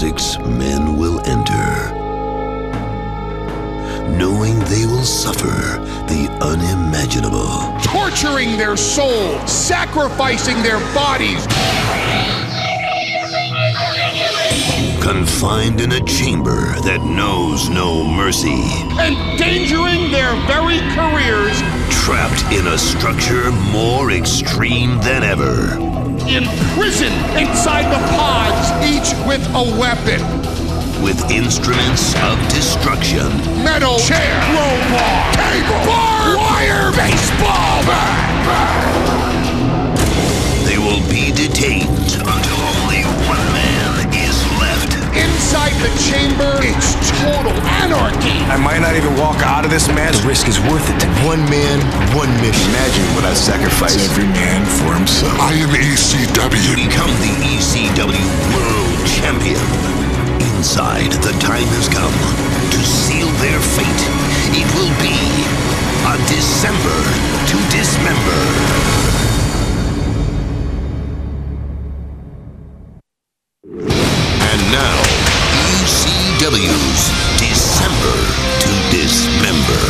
6 men will enter, knowing they will suffer the unimaginable. Torturing their soul, sacrificing their bodies. Confined in a chamber that knows no mercy. Endangering their very careers. Trapped in a structure more extreme than ever. Imprisoned inside the pods, each with a weapon. With instruments of destruction. Metal chair, crowbar, table, bar, wire, baseball bat. They will be detained until only one man is left. Inside the chamber, it's total anarchy. I might not even walk out of this match. The risk is worth it. One man, one mission. Imagine what I sacrifice. Every man for himself. I am ECW. Become the ECW World Champion. Inside, the time has come to seal their fate. It will be a December to Dismember. And now, ECW's December to Dismember.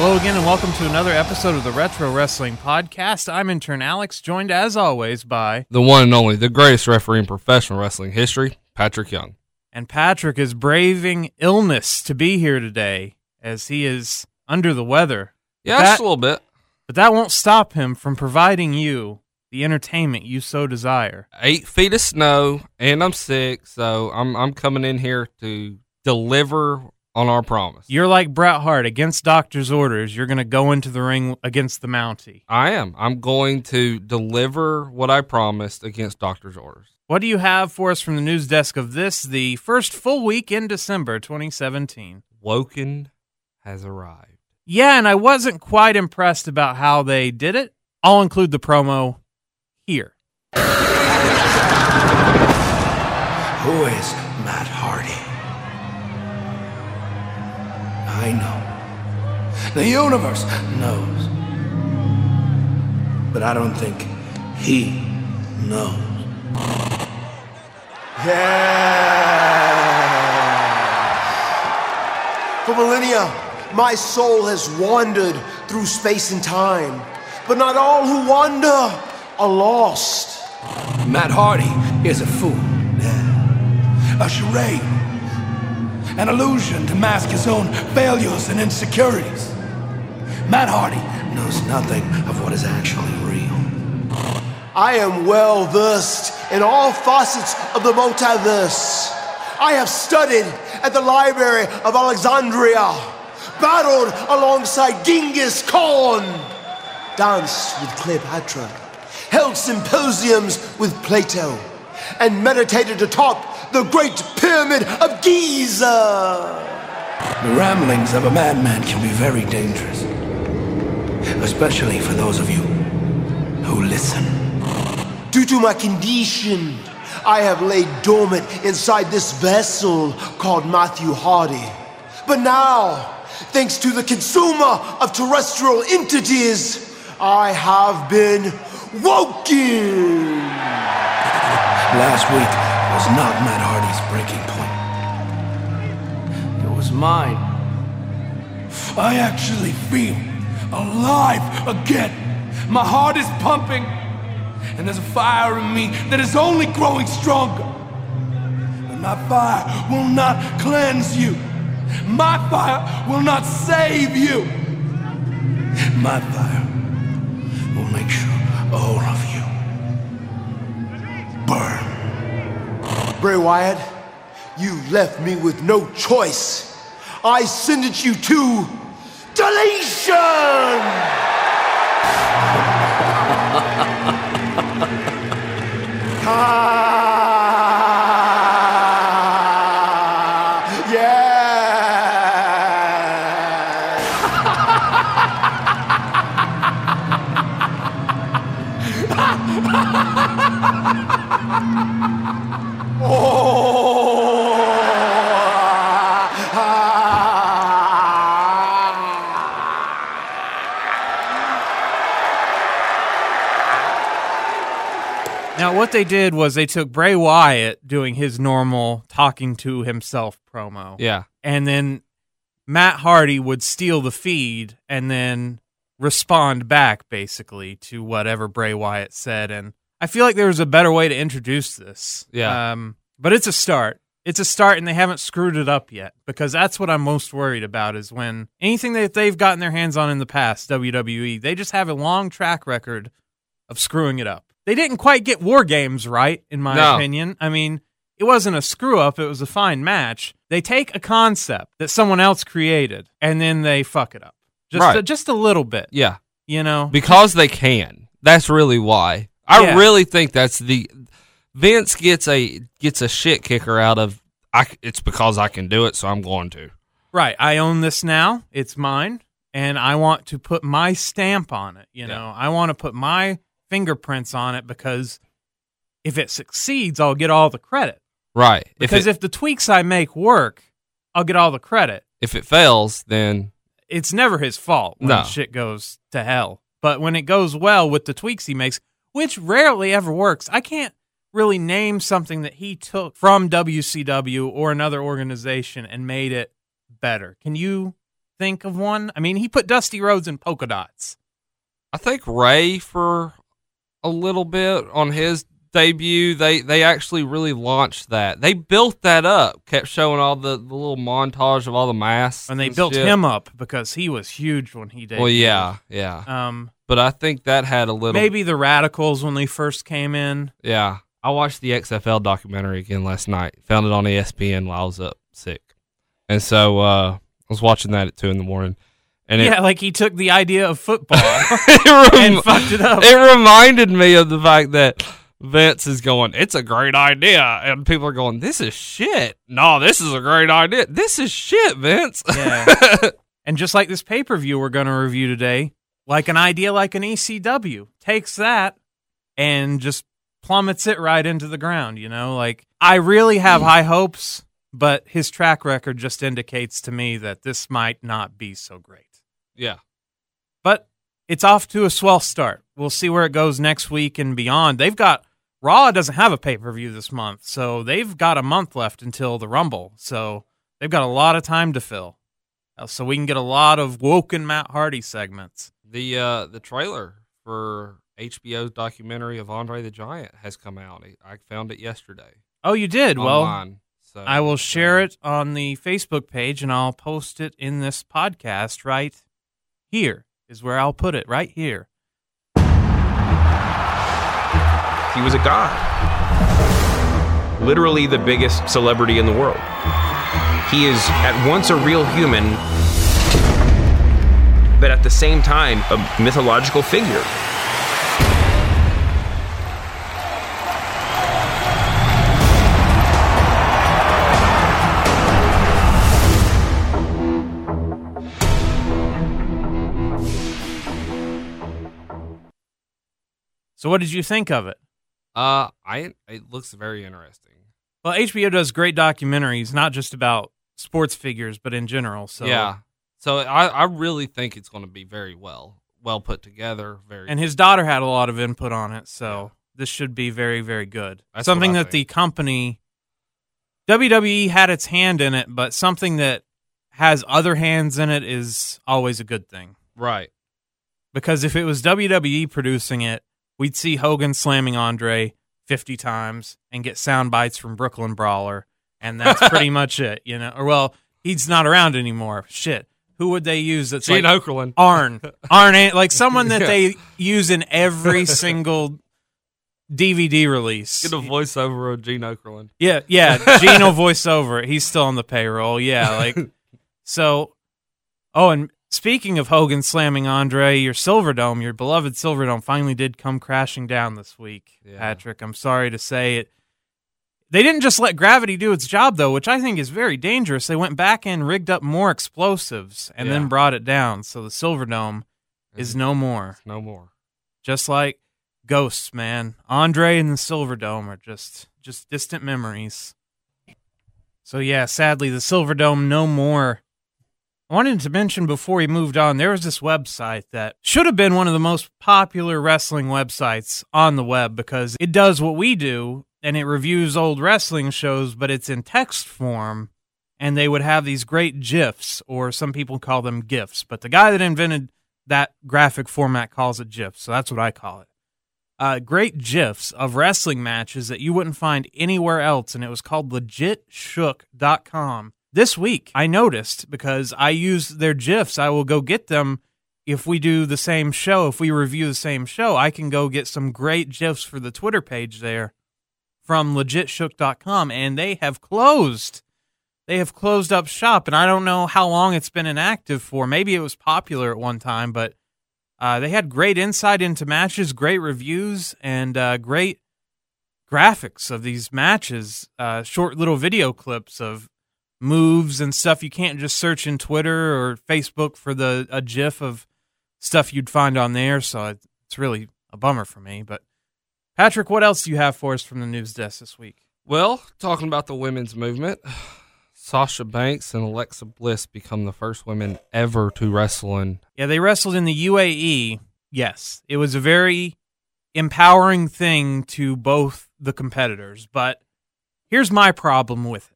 Hello again and welcome to another episode of the Retro Wrestling Podcast. I'm intern Alex, joined as always by... the one and only, the greatest referee in professional wrestling history, Patrick Young. And Patrick is braving illness to be here today, as he is under the weather. Yeah, just a little bit. But that won't stop him from providing you the entertainment you so desire. 8 feet of snow, and I'm sick, so I'm coming in here to deliver... on our promise. You're like Bret Hart. Against doctor's orders, you're going to go into the ring against the Mountie. I am. I'm going to deliver what I promised against doctor's orders. What do you have for us from the news desk of this, the first full week in December 2017? Woken has arrived. Yeah, and I wasn't quite impressed about how they did it. I'll include the promo here. Who is Matt Hardy? I know. The universe knows. But I don't think he knows. Yeah! For millennia, my soul has wandered through space and time. But not all who wander are lost. Matt Hardy is a fool. Yeah. A charade. An illusion to mask his own failures and insecurities. Matt Hardy knows nothing of what is actually real. I am well versed in all facets of the multiverse. I have studied at the Library of Alexandria, battled alongside Genghis Khan, danced with Cleopatra, held symposiums with Plato, and meditated atop the Great Pyramid of Giza. The ramblings of a madman can be very dangerous, especially for those of you who listen. Due to my condition, I have laid dormant inside this vessel called Matthew Hardy. But now, thanks to the consumer of terrestrial entities, I have been woken. Last week, was not Matt Hardy's breaking point. It was mine. I actually feel alive again. My heart is pumping, and there's a fire in me that is only growing stronger. But my fire will not cleanse you. My fire will not save you. My fire will make sure all of you burn. Bray Wyatt, you left me with no choice. I sentenced you to deletion! Yeah! Now, what they did was they took Bray Wyatt doing his normal talking to himself promo. Yeah. And then Matt Hardy would steal the feed and then respond back, basically, to whatever Bray Wyatt said. And I feel like there was a better way to introduce this. Yeah. But it's a start. It's a start, and they haven't screwed it up yet, because that's what I'm most worried about is when anything that they've gotten their hands on in the past, WWE, they just have a long track record of screwing it up. They didn't quite get War Games right, in my opinion. I mean, it wasn't a screw-up. It was a fine match. They take a concept that someone else created, and then they fuck it up. Just a little bit. Yeah. You know? Because they can. That's really why. I really think that's the... Vince gets a shit kicker out of, it's because I can do it, so I'm going to. Right. I own this now. It's mine. And I want to put my stamp on it. You know, I want to put my fingerprints on it, because if it succeeds, I'll get all the credit. Right. Because if the tweaks I make work, I'll get all the credit. If it fails, then... It's never his fault when shit goes to hell. But when it goes well with the tweaks he makes, which rarely ever works, I can't really name something that he took from WCW or another organization and made it better. Can you think of one? I mean, he put Dusty Rhodes in polka dots. I think Ray for... a little bit on his debut. They actually really launched that. They built that up, kept showing all the little montage of all the masks. And they built him up because he was huge when he debuted. Well, yeah. But I think that had a little... Maybe the Radicals when they first came in. Yeah. I watched the XFL documentary again last night. Found it on ESPN while I was up sick. And so I was watching that at 2 in the morning. And like he took the idea of football and fucked it up. It reminded me of the fact that Vince is going, it's a great idea. And people are going, this is shit. No, this is a great idea. This is shit, Vince. Yeah. And just like this pay-per-view we're going to review today, like an idea like an ECW takes that and just plummets it right into the ground, you know? Like, I really have high hopes, but his track record just indicates to me that this might not be so great. Yeah. But it's off to a swell start. We'll see where it goes next week and beyond. They've got... Raw doesn't have a pay-per-view this month, so they've got a month left until the Rumble. So they've got a lot of time to fill. So we can get a lot of Woken Matt Hardy segments. The trailer for HBO's documentary of Andre the Giant has come out. I found it yesterday. Oh, you did? Online. Well... I will share it on the Facebook page, and I'll post it in this podcast right here is where I'll put it, right here. He was a god. Literally the biggest celebrity in the world. He is at once a real human, but at the same time, a mythological figure. So what did you think of it? It looks very interesting. Well, HBO does great documentaries, not just about sports figures, but in general. So yeah. So I really think it's going to be very well put together. And his daughter had a lot of input on it, so this should be very, very good. That's something that the company, WWE had its hand in it, but something that has other hands in it is always a good thing. Right. Because if it was WWE producing it, we'd see Hogan slamming Andre 50 times and get sound bites from Brooklyn Brawler, and that's pretty much it, you know. Or, well, he's not around anymore. Shit. Who would they use that's Gene like Okerlund? Arn, like someone that they use in every single DVD release. Get a voiceover of Gene Okerlund. Yeah, Gene will voiceover it. He's still on the payroll. Yeah, like, so, and... Speaking of Hogan slamming Andre, your beloved Silverdome finally did come crashing down this week, Patrick. I'm sorry to say it. They didn't just let gravity do its job, though, which I think is very dangerous. They went back and rigged up more explosives and then brought it down. So the Silverdome is no more. It's no more. Just like ghosts, man. Andre and the Silverdome are just... just distant memories. So yeah, sadly, the Silver Dome no more. I wanted to mention before we moved on, there was this website that should have been one of the most popular wrestling websites on the web because it does what we do, and it reviews old wrestling shows, but it's in text form, and they would have these great GIFs, or some people call them GIFs, but the guy that invented that graphic format calls it GIFs, so that's what I call it. Great GIFs of wrestling matches that you wouldn't find anywhere else, and it was called LegitShook.com. This week, I noticed, because I use their GIFs, I will go get them if we do the same show. If we review the same show, I can go get some great GIFs for the Twitter page there from LegitShook.com, and they have closed. They have closed up shop, and I don't know how long it's been inactive for. Maybe it was popular at one time, but they had great insight into matches, great reviews, and great graphics of these matches, short little video clips of moves and stuff. You can't just search in Twitter or Facebook for a GIF of stuff you'd find on there, so it's really a bummer for me. But Patrick, what else do you have for us from the news desk this week? Well, talking about the women's movement, Sasha Banks and Alexa Bliss become the first women ever to wrestle in. Yeah, they wrestled in the UAE. Yes, it was a very empowering thing to both the competitors, but here's my problem with it.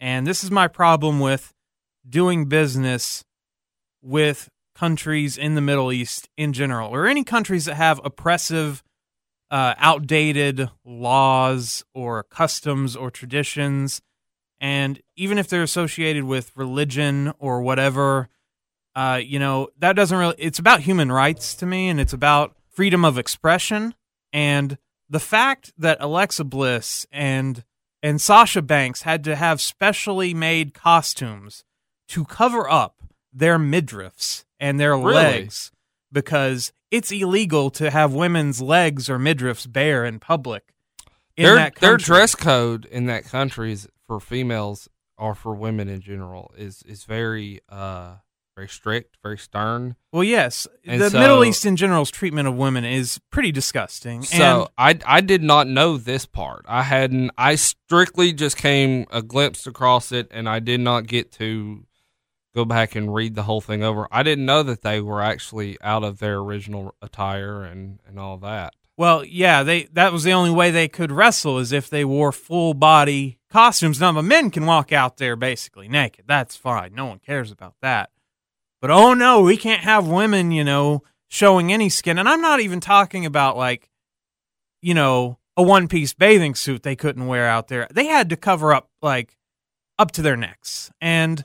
And this is my problem with doing business with countries in the Middle East in general, or any countries that have oppressive, outdated laws or customs or traditions. And even if they're associated with religion or whatever, that doesn't really, it's about human rights to me, and it's about freedom of expression. And the fact that Alexa Bliss and Sasha Banks had to have specially made costumes to cover up their midriffs and their legs, because it's illegal to have women's legs or midriffs bare in public. Their dress code in that country is for females, or for women in general, is very very strict, very stern. Well, yes, and the Middle East in general's treatment of women is pretty disgusting. So and I did not know this part. I strictly just came a glimpse across it, and I did not get to go back and read the whole thing over. I didn't know that they were actually out of their original attire and all that. Well, yeah, that was the only way they could wrestle, is if they wore full body costumes. Now, the men can walk out there basically naked. That's fine. No one cares about that. But, oh, no, we can't have women, showing any skin. And I'm not even talking about, a one-piece bathing suit they couldn't wear out there. They had to cover up, up to their necks. And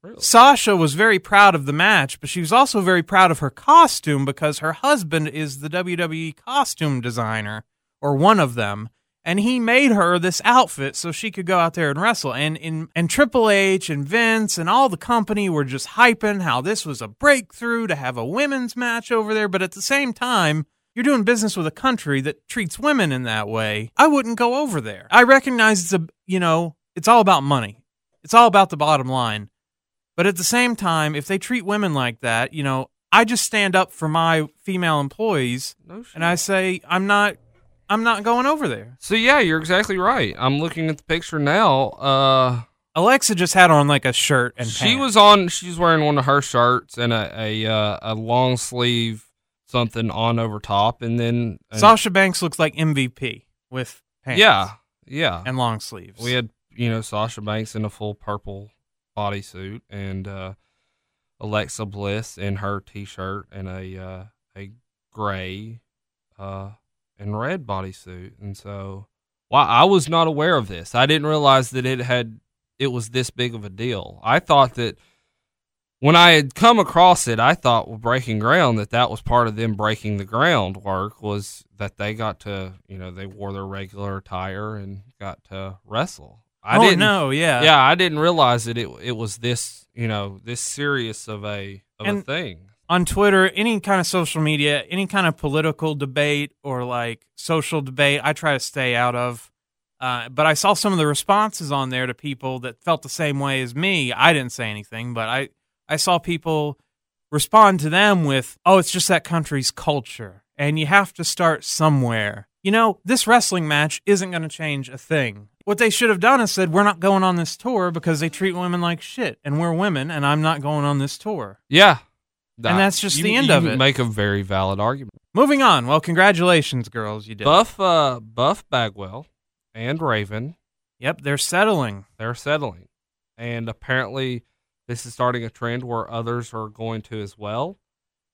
really? Sasha was very proud of the match, but she was also very proud of her costume because her husband is the WWE costume designer, or one of them. And he made her this outfit so she could go out there and wrestle. And Triple H and Vince and all the company were just hyping how this was a breakthrough to have a women's match over there. But at the same time, you're doing business with a country that treats women in that way. I wouldn't go over there. I recognize it's all about money. It's all about the bottom line. But at the same time, if they treat women like that, I just stand up for my female employees. No shit. And I say, I'm not going over there. So, yeah, you're exactly right. I'm looking at the picture now. Alexa just had on, a shirt and pants. She's wearing one of her shirts and a long sleeve something on over top. And then Sasha Banks looks like MVP with pants. Yeah. And long sleeves. We had, Sasha Banks in a full purple bodysuit, and Alexa Bliss in her T-shirt and a gray and red bodysuit. And so, I was not aware of this. I didn't realize that it was this big of a deal. I thought that when I had come across it, I thought, breaking ground, that was part of them breaking the groundwork, was that they got to, they wore their regular attire and got to wrestle. I didn't realize that it was this, this serious of a thing. On Twitter, any kind of social media, any kind of political debate or social debate, I try to stay out of. But I saw some of the responses on there to people that felt the same way as me. I didn't say anything, but I saw people respond to them with, oh, it's just that country's culture. And you have to start somewhere. you know, this wrestling match isn't going to change a thing. What they should have done is said, we're not going on this tour because they treat women like shit, and we're women, and I'm not going on this tour. Yeah. And that's just the end of it. You make a very valid argument. Moving on. Well, congratulations, girls. You did. Buff Bagwell and Raven. Yep, they're settling. And apparently this is starting a trend where others are going to as well,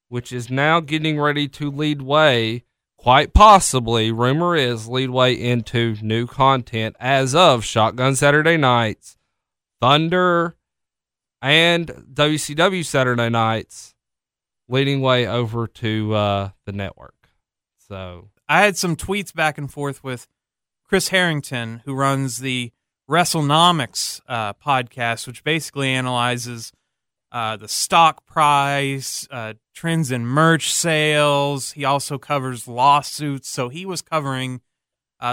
which is now getting ready to lead way, quite possibly, rumor is, lead way into new content as of Shotgun Saturday Nights, Thunder, and WCW Saturday Nights, leading way over to the network. So I had some tweets back and forth with Chris Harrington, who runs the WrestleNomics podcast, which basically analyzes the stock price, trends in merch sales. He also covers lawsuits, so he was covering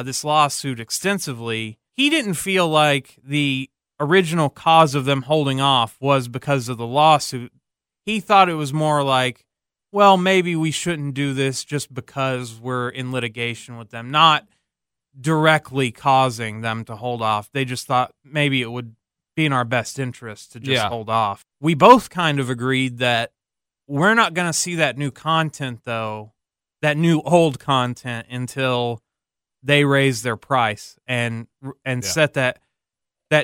this lawsuit extensively. He didn't feel like the original cause of them holding off was because of the lawsuit. He thought it was more like, well, maybe we shouldn't do this just because we're in litigation with them, not directly causing them to hold off. They just thought maybe it would be in our best interest to just hold off. We both kind of agreed that we're not going to see that new content, though, that new old content, until they raise their price and set that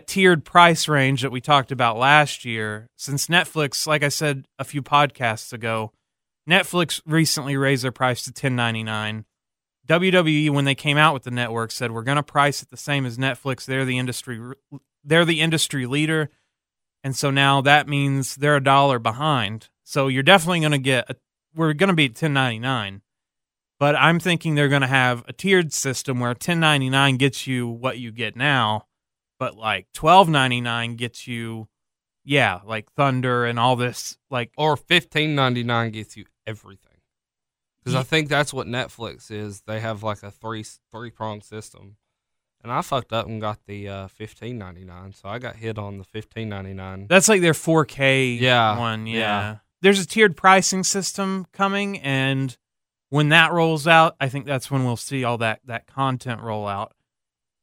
tiered price range that we talked about last year. Since Netflix, like I said a few podcasts ago, Netflix recently raised their price to $10.99. WWE, when they came out with the network, said we're going to price it the same as Netflix. They're the industry leader, and so now that means they're $1 behind. So you're definitely going to get we're going to be at $10.99. But I'm thinking they're going to have a tiered system where $10.99 gets you what you get now. But like $12.99 gets you, like Thunder and all this, like, or $15.99 gets you everything. Because I think that's what Netflix is. They have like a three prong system, and I fucked up and got the $15.99, so I got hit on the $15.99. That's like their 4K one. Yeah, there's a tiered pricing system coming, and when that rolls out, I think that's when we'll see all that content roll out.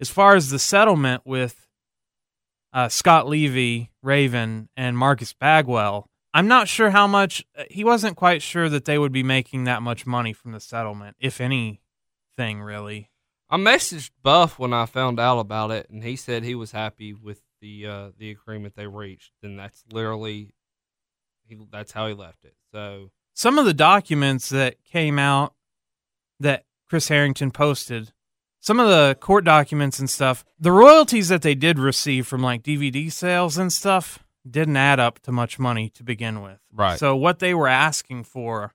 As far as the settlement with Scott Levy, Raven, and Marcus Bagwell, I'm not sure how much. He wasn't quite sure that they would be making that much money from the settlement, if anything, really. I messaged Buff when I found out about it, and he said he was happy with the agreement they reached, and that's literally that's how he left it. So some of the documents that came out that Chris Harrington posted, some of the court documents and stuff, the royalties that they did receive from like DVD sales and stuff didn't add up to much money to begin with. Right. So what they were asking for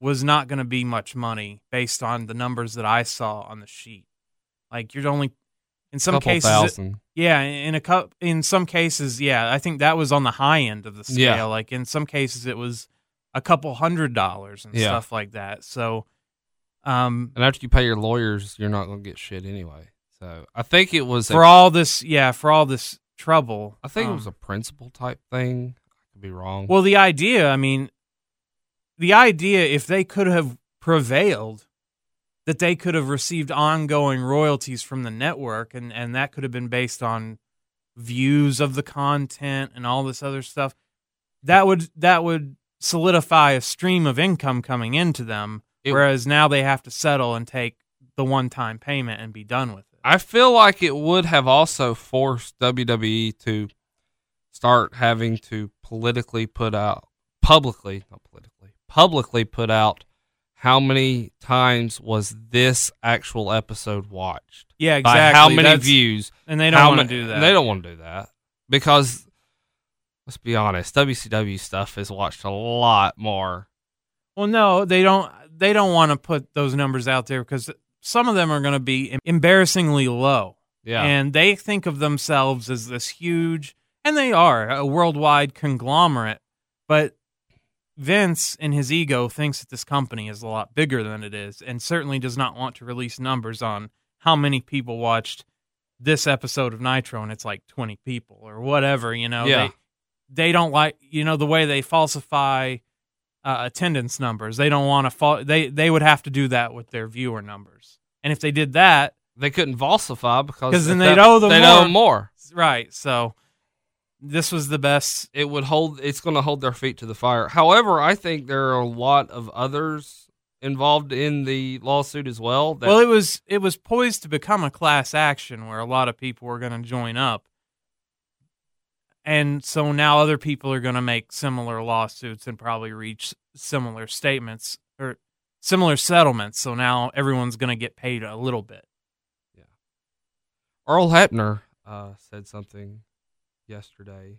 was not going to be much money based on the numbers that I saw on the sheet. Like, you're only in some cases, I think that was on the high end of the scale. Yeah. Like in some cases it was a couple $100s and stuff like that. So and after you pay your lawyers, you're not going to get shit anyway. So I think it was for all this trouble. I think it was a principle type thing. I could be wrong. Well, the idea, if they could have prevailed, that they could have received ongoing royalties from the network, and that could have been based on views of the content and all this other stuff, that would solidify a stream of income coming into them. Whereas now they have to settle and take the one-time payment and be done with it. I feel like it would have also forced WWE to start having to publicly put out how many times was this actual episode watched. Yeah, exactly. By how many views. And they don't want to do that. They don't want to do that because, let's be honest, WCW stuff is watched a lot more. Well, no, they don't. They don't want to put those numbers out there because some of them are going to be embarrassingly low. Yeah. And they think of themselves as this huge, and they are, a worldwide conglomerate. But Vince, in his ego, thinks that this company is a lot bigger than it is, and certainly does not want to release numbers on how many people watched this episode of Nitro, and it's like 20 people or whatever, you know. Yeah. They don't like, you know, the way they falsify attendance numbers. They don't want to. They would have to do that with their viewer numbers. And if they did that, they couldn't falsify because then they'd owe them more. Right. So this was the best. It would hold. It's going to hold their feet to the fire. However, I think there are a lot of others involved in the lawsuit as well. Well, it was poised to become a class action where a lot of people were going to join up. And so now other people are going to make similar lawsuits and probably reach similar statements or similar settlements. So now everyone's going to get paid a little bit. Yeah. Earl Hebner said something yesterday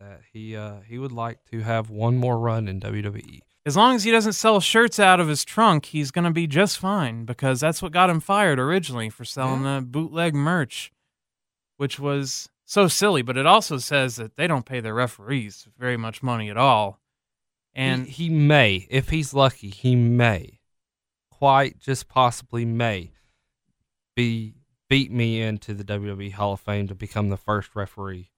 that he would like to have one more run in WWE. As long as he doesn't sell shirts out of his trunk, he's going to be just fine because that's what got him fired originally for selling the bootleg merch, which was so silly, but it also says that they don't pay their referees very much money at all. And he may, if he's lucky, he may, quite just possibly may, beat me into the WWE Hall of Fame to become the first referee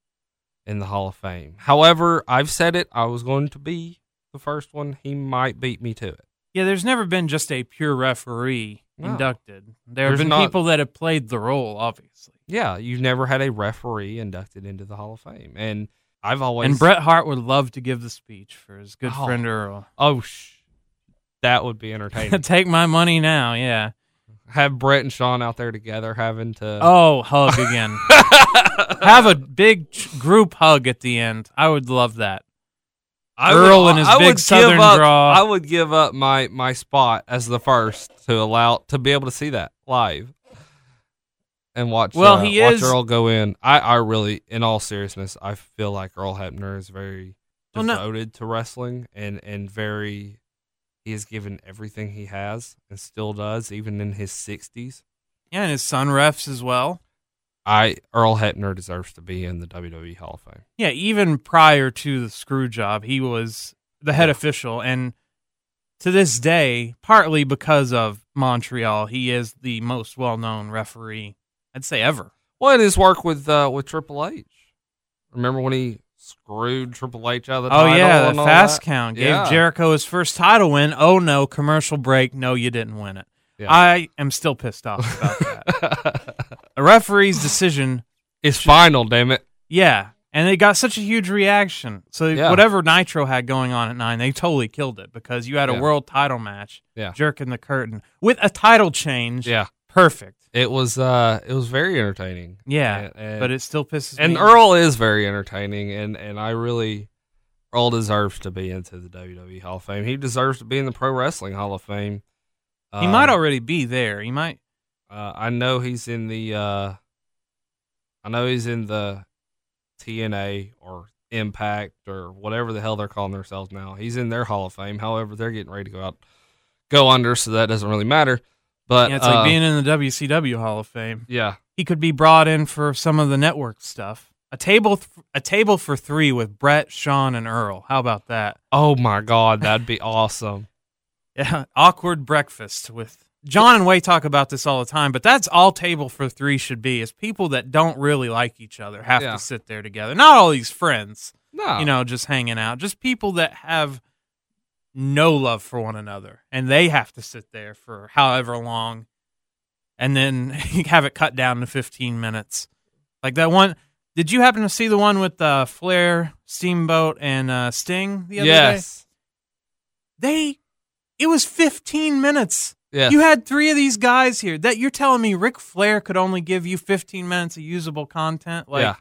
in the Hall of Fame. However, I've said it, I was going to be the first one. He might beat me to it. Yeah, there's never been just a pure referee inducted. There's been people that have played the role, obviously. Yeah, you've never had a referee inducted into the Hall of Fame. And I've always... And Bret Hart would love to give the speech for his good friend Earl. That would be entertaining. Take my money now, yeah. Have Bret and Shawn out there together having to... Oh, hug again. Have a big group hug at the end. I would love that. Earl and his big southern draw. I would give up my spot as the first to be able to see that live and watch. Well, watch Earl go in. I really, in all seriousness, I feel like Earl Hebner is very devoted to wrestling and very. He has given everything he has and still does, even in his 60s. Yeah, and his son refs as well. Earl Hebner deserves to be in the WWE Hall of Fame. Yeah, even prior to the screw job, he was the head official. And to this day, partly because of Montreal, he is the most well-known referee, I'd say, ever. Well, and his work with Triple H. Remember when he screwed Triple H out of the title? Oh, yeah, the fast count. Gave Jericho his first title win. Oh, no, commercial break. No, you didn't win it. Yeah. I am still pissed off about that. A referee's decision is final, damn it. Yeah, and they got such a huge reaction. So whatever Nitro had going on at 9, they totally killed it because you had a world title match, jerking the curtain, with a title change. Yeah. Perfect. It was very entertaining. Yeah, and but it still pisses me off. And Earl is very entertaining, and I really... Earl deserves to be into the WWE Hall of Fame. He deserves to be in the Pro Wrestling Hall of Fame. He might already be there. He might. I know he's in the TNA or Impact or whatever the hell they're calling themselves now. He's in their Hall of Fame. However, they're getting ready to go under, so that doesn't really matter. But it's like being in the WCW Hall of Fame. Yeah, he could be brought in for some of the network stuff. A table for three with Bret, Shawn, and Earl. How about that? Oh my God, that'd be awesome. Yeah, awkward breakfast with John and Way talk about this all the time, but that's all table for three should be, is people that don't really like each other have to sit there together. Not all these friends, no, just hanging out, just people that have no love for one another, and they have to sit there for however long, and then have it cut down to 15 minutes. Like that one, did you happen to see the one with Flair, Steamboat, and Sting the other day? Yes. It was 15 minutes. Yes. You had three of these guys here. That you're telling me Ric Flair could only give you 15 minutes of usable content? Like,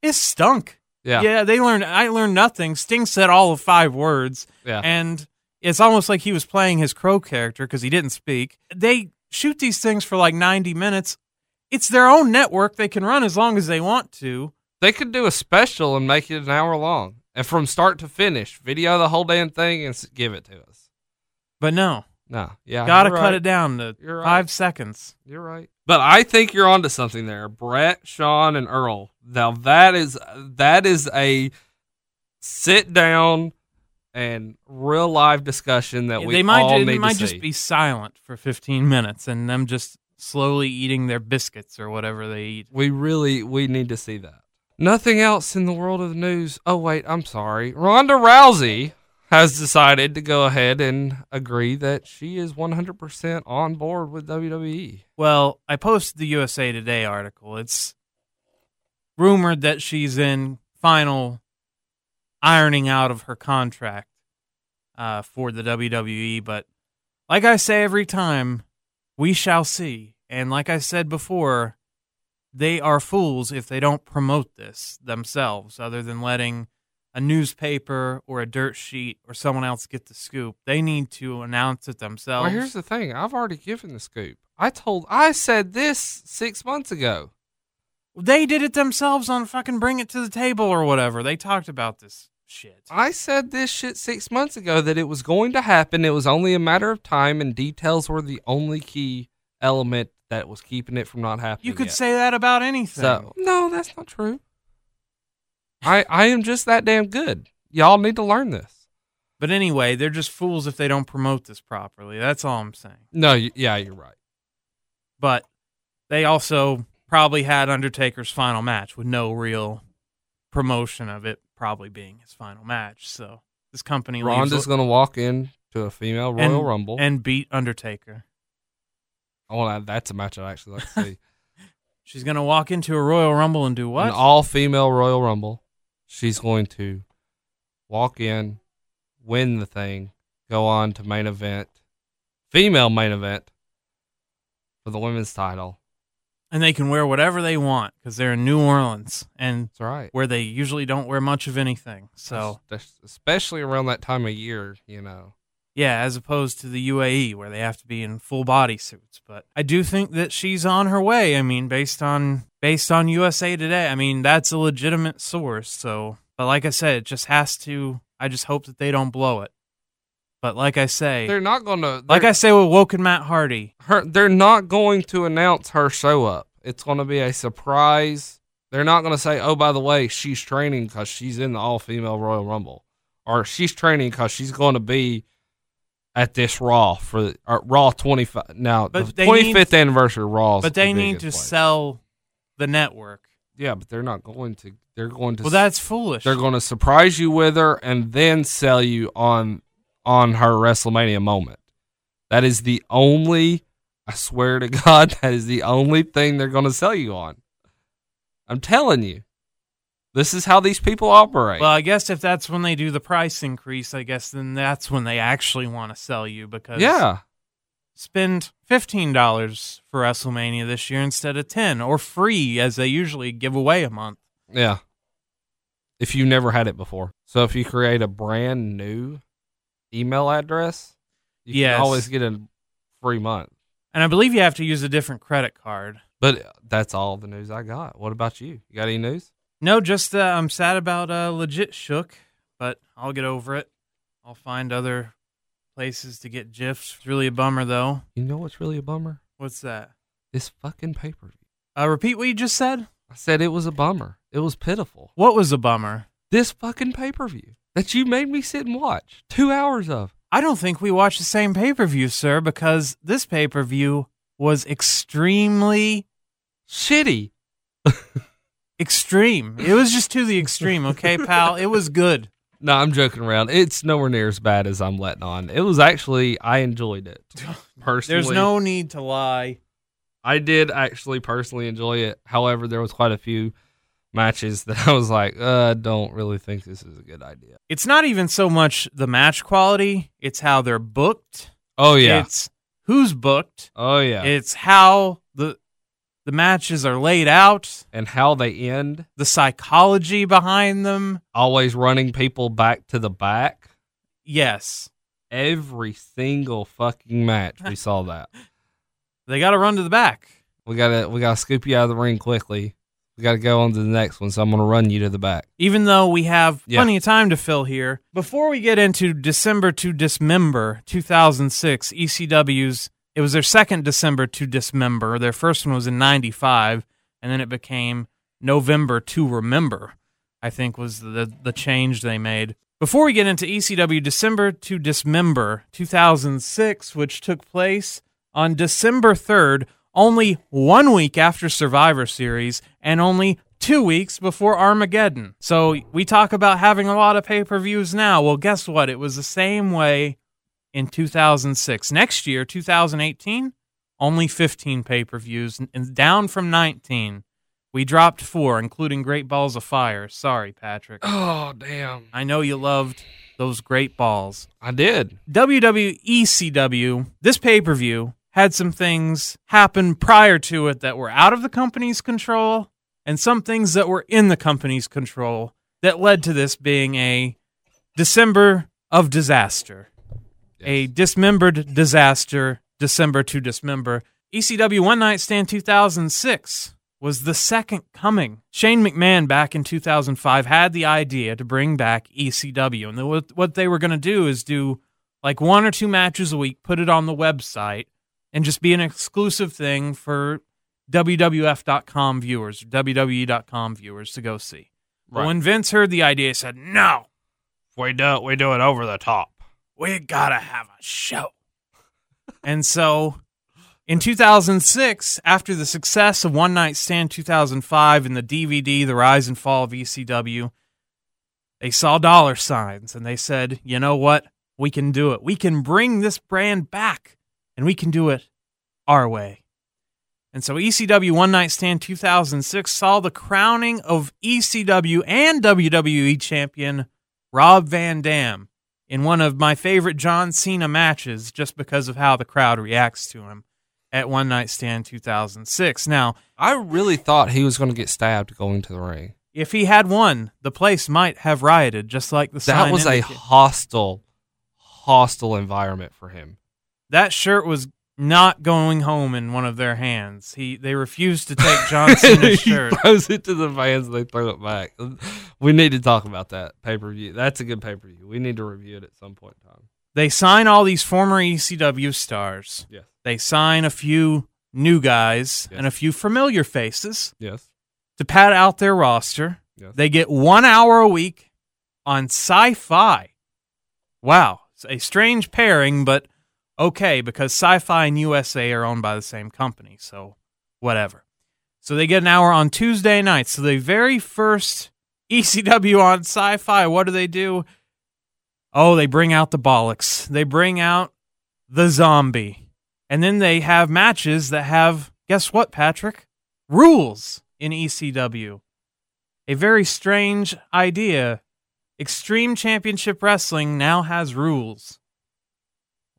it stunk. Yeah. Yeah, I learned nothing. Sting said all of 5 words. Yeah. And it's almost like he was playing his Crow character because he didn't speak. They shoot these things for like 90 minutes. It's their own network. They can run as long as they want to. They could do a special and make it an hour long. And from start to finish, video the whole damn thing and give it to us. But no, yeah, gotta cut it down to 5 seconds. You're right, but I think you're onto something there. Bret, Shawn, and Earl. Now that is a sit down and real live discussion that we all need to see. They might just be silent for 15 minutes and them just slowly eating their biscuits or whatever they eat. We need to see that. Nothing else in the world of the news. Oh wait, I'm sorry, Ronda Rousey has decided to go ahead and agree that she is 100% on board with WWE. Well, I posted the USA Today article. It's rumored that she's in final ironing out of her contract for the WWE, but like I say every time, we shall see. And like I said before, they are fools if they don't promote this themselves, other than letting a newspaper or a dirt sheet or someone else get the scoop. They need to announce it themselves. Well, here's the thing. I've already given the scoop. I said this 6 months ago. They did it themselves on fucking Bring It to the Table or whatever. They talked about this shit. I said this shit 6 months ago that it was going to happen. It was only a matter of time, and details were the only key element that was keeping it from not happening. You could say that about anything. So, no, that's not true. I am just that damn good. Y'all need to learn this. But anyway, they're just fools if they don't promote this properly. That's all I'm saying. No, yeah, you're right. But they also probably had Undertaker's final match with no real promotion of it probably being his final match. So this company... Ronda's going to walk in to a female Royal Rumble. And beat Undertaker. Oh, that's a match I'd actually like to see. She's going to walk into a Royal Rumble and do what? An all-female Royal Rumble. She's going to walk in, win the thing, go on to main event, female main event for the women's title. And they can wear whatever they want because they're in New Orleans, and that's right, where they usually don't wear much of anything. So especially around that time of year, you know. Yeah, as opposed to the UAE where they have to be in full body suits. But I do think that she's on her way. I mean, based on USA Today, I mean, that's a legitimate source. So, but like I said, it just has to. I just hope that they don't blow it. But like I say, they're not going to. Like I say with Woken Matt Hardy, they're not going to announce her show up. It's going to be a surprise. They're not going to say, "Oh, by the way, she's training because she's in the all-female Royal Rumble," or "She's training because she's going to be at this Raw for Raw 25." Now, but the 25th anniversary Raw. But they need to sell the network. Yeah, but they're not going to. They're going to. Well, that's foolish. They're going to surprise you with her and then sell you on her WrestleMania moment. That is the only, I swear to God, that is the only thing they're going to sell you on. I'm telling you. This is how these people operate. Well, I guess if that's when they do the price increase, I guess then that's when they actually want to sell you, because yeah, spend $15 for WrestleMania this year instead of $10, or free as they usually give away a month. Yeah. If you never had it before. So if you create a brand new email address, you can always get a free month. And I believe you have to use a different credit card. But that's all the news I got. What about you? You got any news? No, just I'm sad about Legit Shook, but I'll get over it. I'll find other places to get GIFs. It's really a bummer, though. You know what's really a bummer? What's that? This fucking paper. Repeat what you just said? I said it was a bummer. It was pitiful. What was a bummer? This fucking pay-per-view that you made me sit and watch 2 hours of. I don't think we watched the same pay-per-view, sir, because this pay-per-view was extremely shitty. Extreme. It was just to the extreme, okay, pal? It was good. No, I'm joking around. It's nowhere near as bad as I'm letting on. It was actually, I enjoyed it, personally. There's no need to lie. I did actually personally enjoy it. However, there was quite a few matches that I was like, I don't really think this is a good idea. It's not even so much the match quality. It's how they're booked. Oh, yeah. It's who's booked. Oh, yeah. It's how the matches are laid out. And how they end. The psychology behind them. Always running people back to the back. Yes. Every single fucking match we saw that. They got to run to the back. We gotta scoop you out of the ring quickly. We got to go on to the next one, so I'm going to run you to the back. Even though we have plenty of time to fill here, before we get into December to Dismember 2006, ECW's, it was their second December to Dismember. Their first one was in 95, and then it became November to Remember, I think was the change they made. Before we get into ECW December to Dismember 2006, which took place on December 3rd, only 1 week after Survivor Series, and only 2 weeks before Armageddon. So we talk about having a lot of pay-per-views now. Well, guess what? It was the same way in 2006. Next year, 2018, only 15 pay-per-views, and down from 19. We dropped 4, including Great Balls of Fire. Sorry, Patrick. Oh, damn. I know you loved those great balls. I did. ECW, this pay-per-view, had some things happen prior to it that were out of the company's control and some things that were in the company's control that led to this being a December of disaster. Yes. A dismembered disaster, December to dismember. ECW One Night Stand 2006 was the second coming. Shane McMahon back in 2005 had the idea to bring back ECW. And what they were going to do is do like 1 or 2 matches a week, put it on the website, and just be an exclusive thing for WWF.com viewers, WWE.com viewers to go see. Right. But when Vince heard the idea, he said, no, we do it over the top. We got to have a show. And so in 2006, after the success of One Night Stand 2005 and the DVD, The Rise and Fall of ECW, they saw dollar signs and they said, you know what? We can do it. We can bring this brand back and we can do it our way. And so ECW One Night Stand 2006 saw the crowning of ECW and WWE champion Rob Van Dam in one of my favorite John Cena matches just because of how the crowd reacts to him. At One Night Stand 2006. Now, I really thought he was going to get stabbed going to the ring. If he had won, the place might have rioted, just like the sign. That was a hostile environment for him. That shirt was not going home in one of their hands. They refused to take John Cena's shirt. He throws it to the fans and they throw it back. We need to talk about that pay-per-view. That's a good pay-per-view. We need to review it at some point in time. They sign all these former ECW stars. Yes. They sign a few new guys, yes, and a few familiar faces, yes, to pad out their roster. Yes. They get 1 hour a week on Sci-Fi. Wow. It's a strange pairing, but okay, because Sci-Fi and USA are owned by the same company, so whatever. So they get an hour on Tuesday nights. So the very first ECW on Sci-Fi, what do? Oh, they bring out the bollocks. They bring out the zombie. And then they have matches that have, guess what, Patrick? Rules in ECW. A very strange idea. Extreme Championship Wrestling now has rules.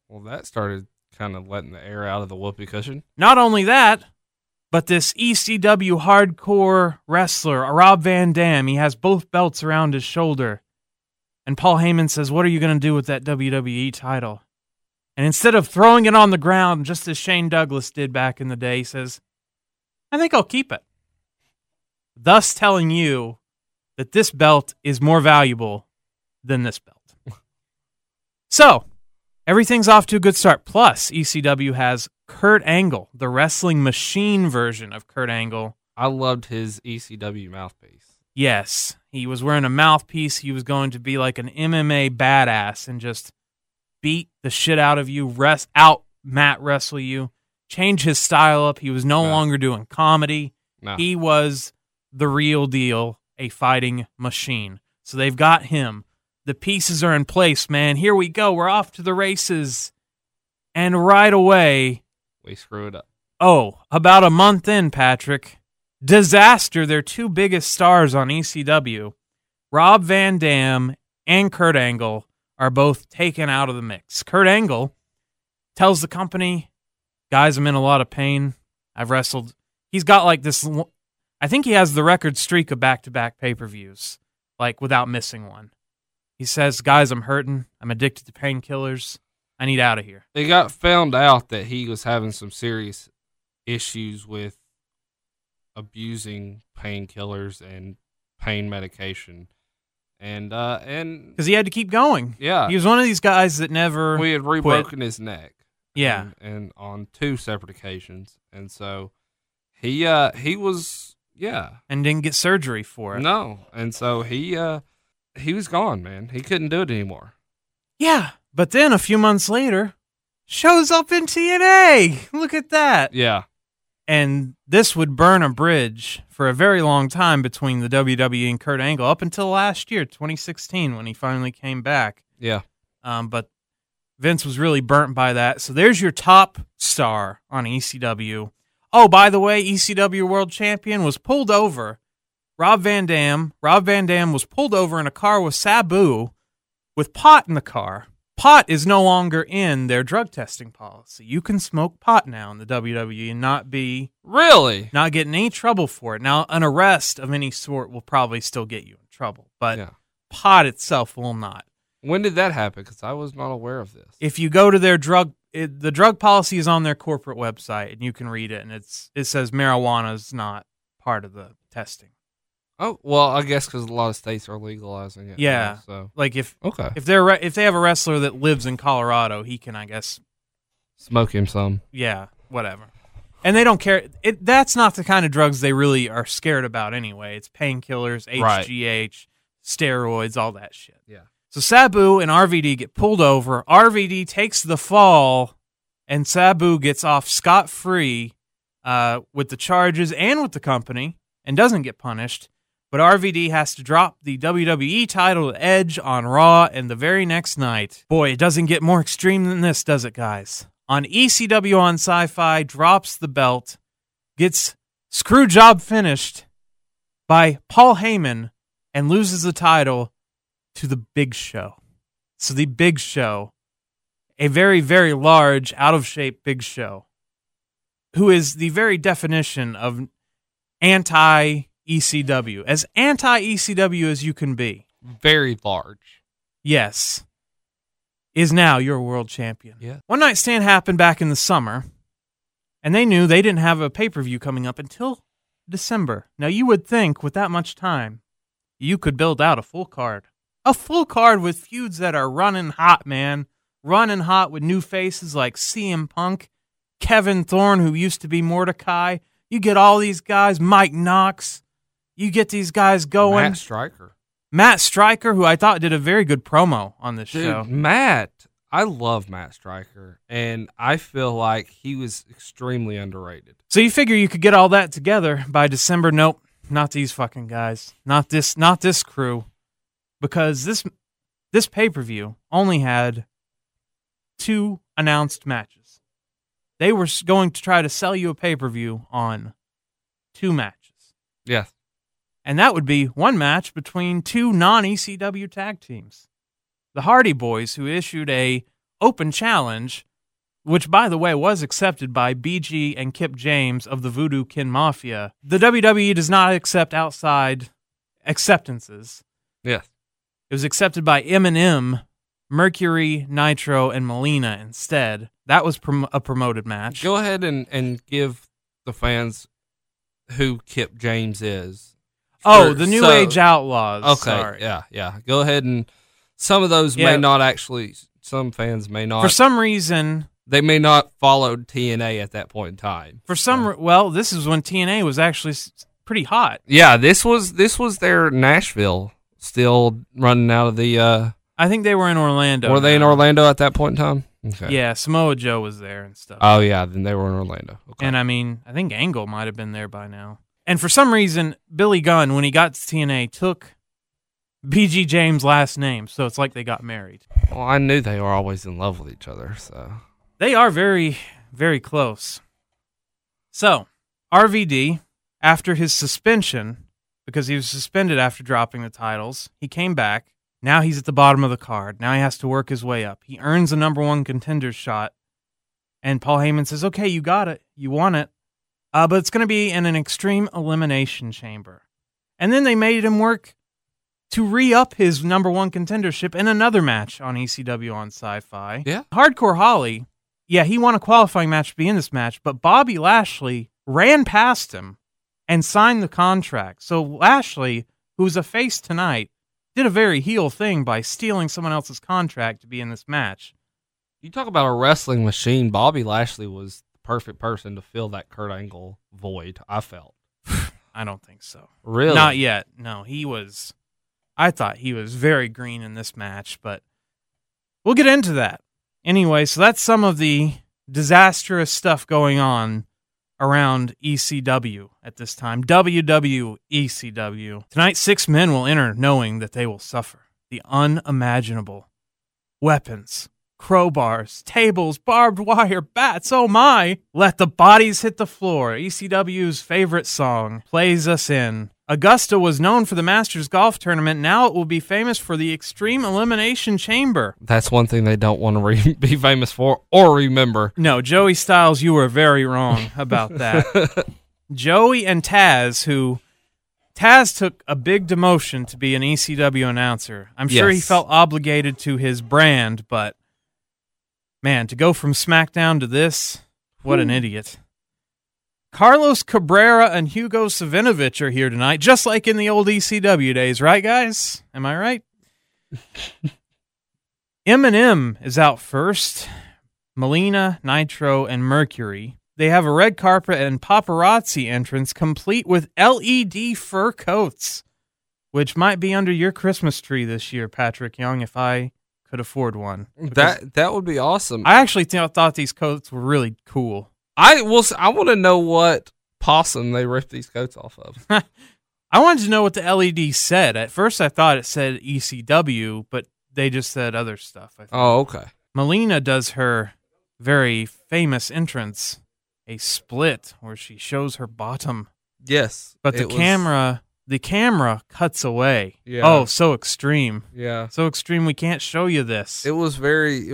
Well, that started kind of letting the air out of the whoopee cushion. Not only that, but this ECW hardcore wrestler, Rob Van Dam, he has both belts around his shoulder. And Paul Heyman says, what are you going to do with that WWE title? And instead of throwing it on the ground, just as Shane Douglas did back in the day, he says, I think I'll keep it. Thus telling you that this belt is more valuable than this belt. So, everything's off to a good start. Plus, ECW has Kurt Angle, the wrestling machine version of Kurt Angle. I loved his ECW mouthpiece. Yes. He was wearing a mouthpiece. He was going to be like an MMA badass and just beat the shit out of you, wrestle you, change his style up. He was no longer doing comedy. No. He was the real deal, a fighting machine. So they've got him. The pieces are in place, man. Here we go. We're off to the races. And right away, we screw it up. Oh, about a month in, Patrick. Disaster, their two biggest stars on ECW, Rob Van Dam and Kurt Angle, are both taken out of the mix. Kurt Angle tells the company, guys, I'm in a lot of pain. I've wrestled. He's got like this, I think he has the record streak of back-to-back pay-per-views, like without missing one. He says, guys, I'm hurting. I'm addicted to painkillers. I need out of here. They got found out that he was having some serious issues with abusing painkillers and pain medication, and because he had to keep going. Yeah, he was one of these guys that never. We had rebroken his neck. Yeah, and on 2 separate occasions, and so he was and didn't get surgery for it. No, and so he was gone, man. He couldn't do it anymore. Yeah, but then a few months later, shows up in TNA. Look at that. Yeah. And this would burn a bridge for a very long time between the WWE and Kurt Angle, up until last year, 2016, when he finally came back. Yeah. But Vince was really burnt by that. So there's your top star on ECW. Oh, by the way, ECW World Champion was pulled over. Rob Van Dam. Rob Van Dam was pulled over in a car with Sabu with pot in the car. Pot is no longer in their drug testing policy. You can smoke pot now in the WWE and not be... Really? Not get in any trouble for it. Now, an arrest of any sort will probably still get you in trouble, but pot itself will not. When did that happen? Because I was not aware of this. If you go to their drug... the drug policy is on their corporate website, and you can read it, and it says marijuana is not part of the testing. Oh, well, I guess because a lot of states are legalizing it. Yeah, now, so like if they have a wrestler that lives in Colorado, he can, I guess, smoke him some. Yeah, whatever. And they don't care. That's not the kind of drugs they really are scared about anyway. It's painkillers, HGH, steroids, all that shit. Yeah. So Sabu and RVD get pulled over. RVD takes the fall, and Sabu gets off scot-free with the charges and with the company, and doesn't get punished. But RVD has to drop the WWE title to Edge on Raw, and the very next night, boy, it doesn't get more extreme than this, does it, guys? On ECW on Sci-Fi, drops the belt, gets screw job finished by Paul Heyman, and loses the title to the Big Show. So the Big Show, a very, very large, out-of-shape Big Show, who is the very definition of anti-ECW, as anti-ECW as you can be. Very large. Yes. Is now your world champion. Yeah. One Night Stand happened back in the summer, and they knew they didn't have a pay-per-view coming up until December. Now, you would think with that much time, you could build out a full card. A full card with feuds that are running hot, man. Running hot with new faces like CM Punk, Kevin Thorn, who used to be Mordecai. You get all these guys, Mike Knox. You get these guys going. Matt Stryker. Matt Stryker, who I thought did a very good promo on this show. Matt, I love Matt Stryker, and I feel like he was extremely underrated. So you figure you could get all that together by December. Nope, not these fucking guys. Not this crew. Because this pay-per-view only had 2 announced matches. They were going to try to sell you a pay-per-view on 2 matches. Yes. And that would be one match between 2 non-ECW tag teams. The Hardy Boys, who issued a open challenge, which, by the way, was accepted by BG and Kip James of the Voodoo Kin Mafia. The WWE does not accept outside acceptances. Yes. It was accepted by MNM, Mercury, Nitro, and Melina instead. That was a promoted match. Go ahead and give the fans who Kip James is. Oh, the New Age Outlaws. Okay, sorry. Yeah. Go ahead and some of those may not actually, some fans may not. For some reason. They may not followed TNA at that point in time. For some, this is when TNA was actually pretty hot. Yeah, this was their Nashville still running out of the. I think they were in Orlando. Were they in Orlando at that point in time? Okay. Yeah, Samoa Joe was there and stuff. Oh, yeah, then they were in Orlando. Okay. And, I mean, I think Angle might have been there by now. And for some reason, Billy Gunn, when he got to TNA, took BG James' last name, so it's like they got married. Well, I knew they were always in love with each other, so. They are very, very close. So, RVD, after his suspension, because he was suspended after dropping the titles, he came back. Now he's at the bottom of the card. Now he has to work his way up. He earns a number one contender shot, and Paul Heyman says, okay, you got it. You want it. But it's going to be in an extreme elimination chamber. And then they made him work to re-up his number one contendership in another match on ECW on Sci-Fi. Yeah. Hardcore Holly, he won a qualifying match to be in this match, but Bobby Lashley ran past him and signed the contract. So Lashley, who's a face tonight, did a very heel thing by stealing someone else's contract to be in this match. You talk about a wrestling machine. Bobby Lashley was the perfect person to fill that Kurt Angle void, I felt. I don't think so. Really? Not yet. No, I thought he was very green in this match, but we'll get into that. Anyway, so that's some of the disastrous stuff going on around ECW at this time. WWECW. Tonight, 6 men will enter knowing that they will suffer the unimaginable. Weapons, crowbars, tables, barbed wire, bats, oh my! Let the bodies hit the floor. ECW's favorite song plays us in. Augusta was known for the Masters Golf Tournament. Now it will be famous for the Extreme Elimination Chamber. That's one thing they don't want to be famous for or remember. No, Joey Styles, you were very wrong about that. Joey and Taz, who... Taz took a big demotion to be an ECW announcer. I'm sure he felt obligated to his brand, but, man, to go from SmackDown to this, what an idiot. Carlos Cabrera and Hugo Savinovich are here tonight, just like in the old ECW days, right, guys? Am I right? MNM is out first. Melina, Nitro, and Mercury. They have a red carpet and paparazzi entrance complete with LED fur coats, which might be under your Christmas tree this year, Patrick Young, if I could afford one. That would be awesome. I actually thought these coats were really cool. I want to know what possum they ripped these coats off of. I wanted to know what the LED said. At first I thought it said ECW, but they just said other stuff, I think. Oh, okay. Melina does her very famous entrance. A split where she shows her bottom. Yes. But the camera cuts away. Yeah. Oh, so extreme. Yeah. So extreme we can't show you this. It was very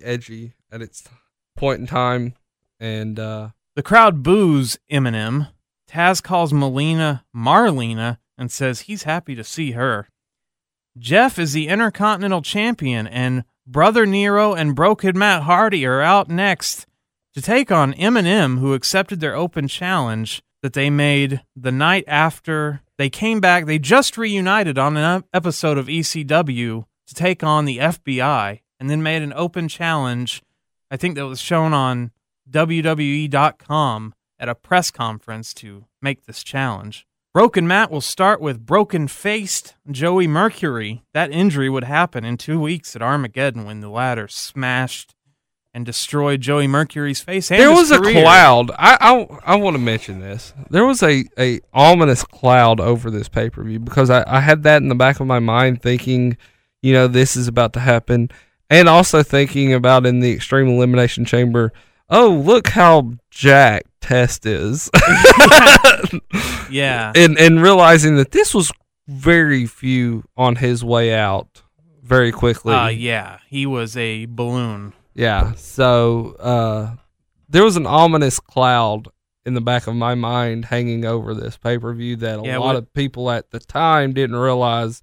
edgy at its point in time. And the crowd boos Eminem. Taz calls Melina Marlena and says he's happy to see her. Jeff is the Intercontinental Champion, and Brother Nero and Broken Matt Hardy are out next to take on MNM, who accepted their open challenge that they made the night after they came back. They just reunited on an episode of ECW to take on the FBI, and then made an open challenge, I think that was shown on WWE.com at a press conference to make this challenge. Broken Matt will start with broken-faced Joey Mercury. That injury would happen in 2 weeks at Armageddon when the latter smashed and destroyed Joey Mercury's face and his career. There was a cloud. I want to mention this. There was a ominous cloud over this pay-per-view because I had that in the back of my mind thinking, you know, this is about to happen. And also thinking about in the Extreme Elimination Chamber, oh, look how jacked Test is. Yeah. And realizing that this was very few on his way out very quickly. Yeah, he was a balloon. Yeah, so there was an ominous cloud in the back of my mind hanging over this pay-per-view that a lot of people at the time didn't realize.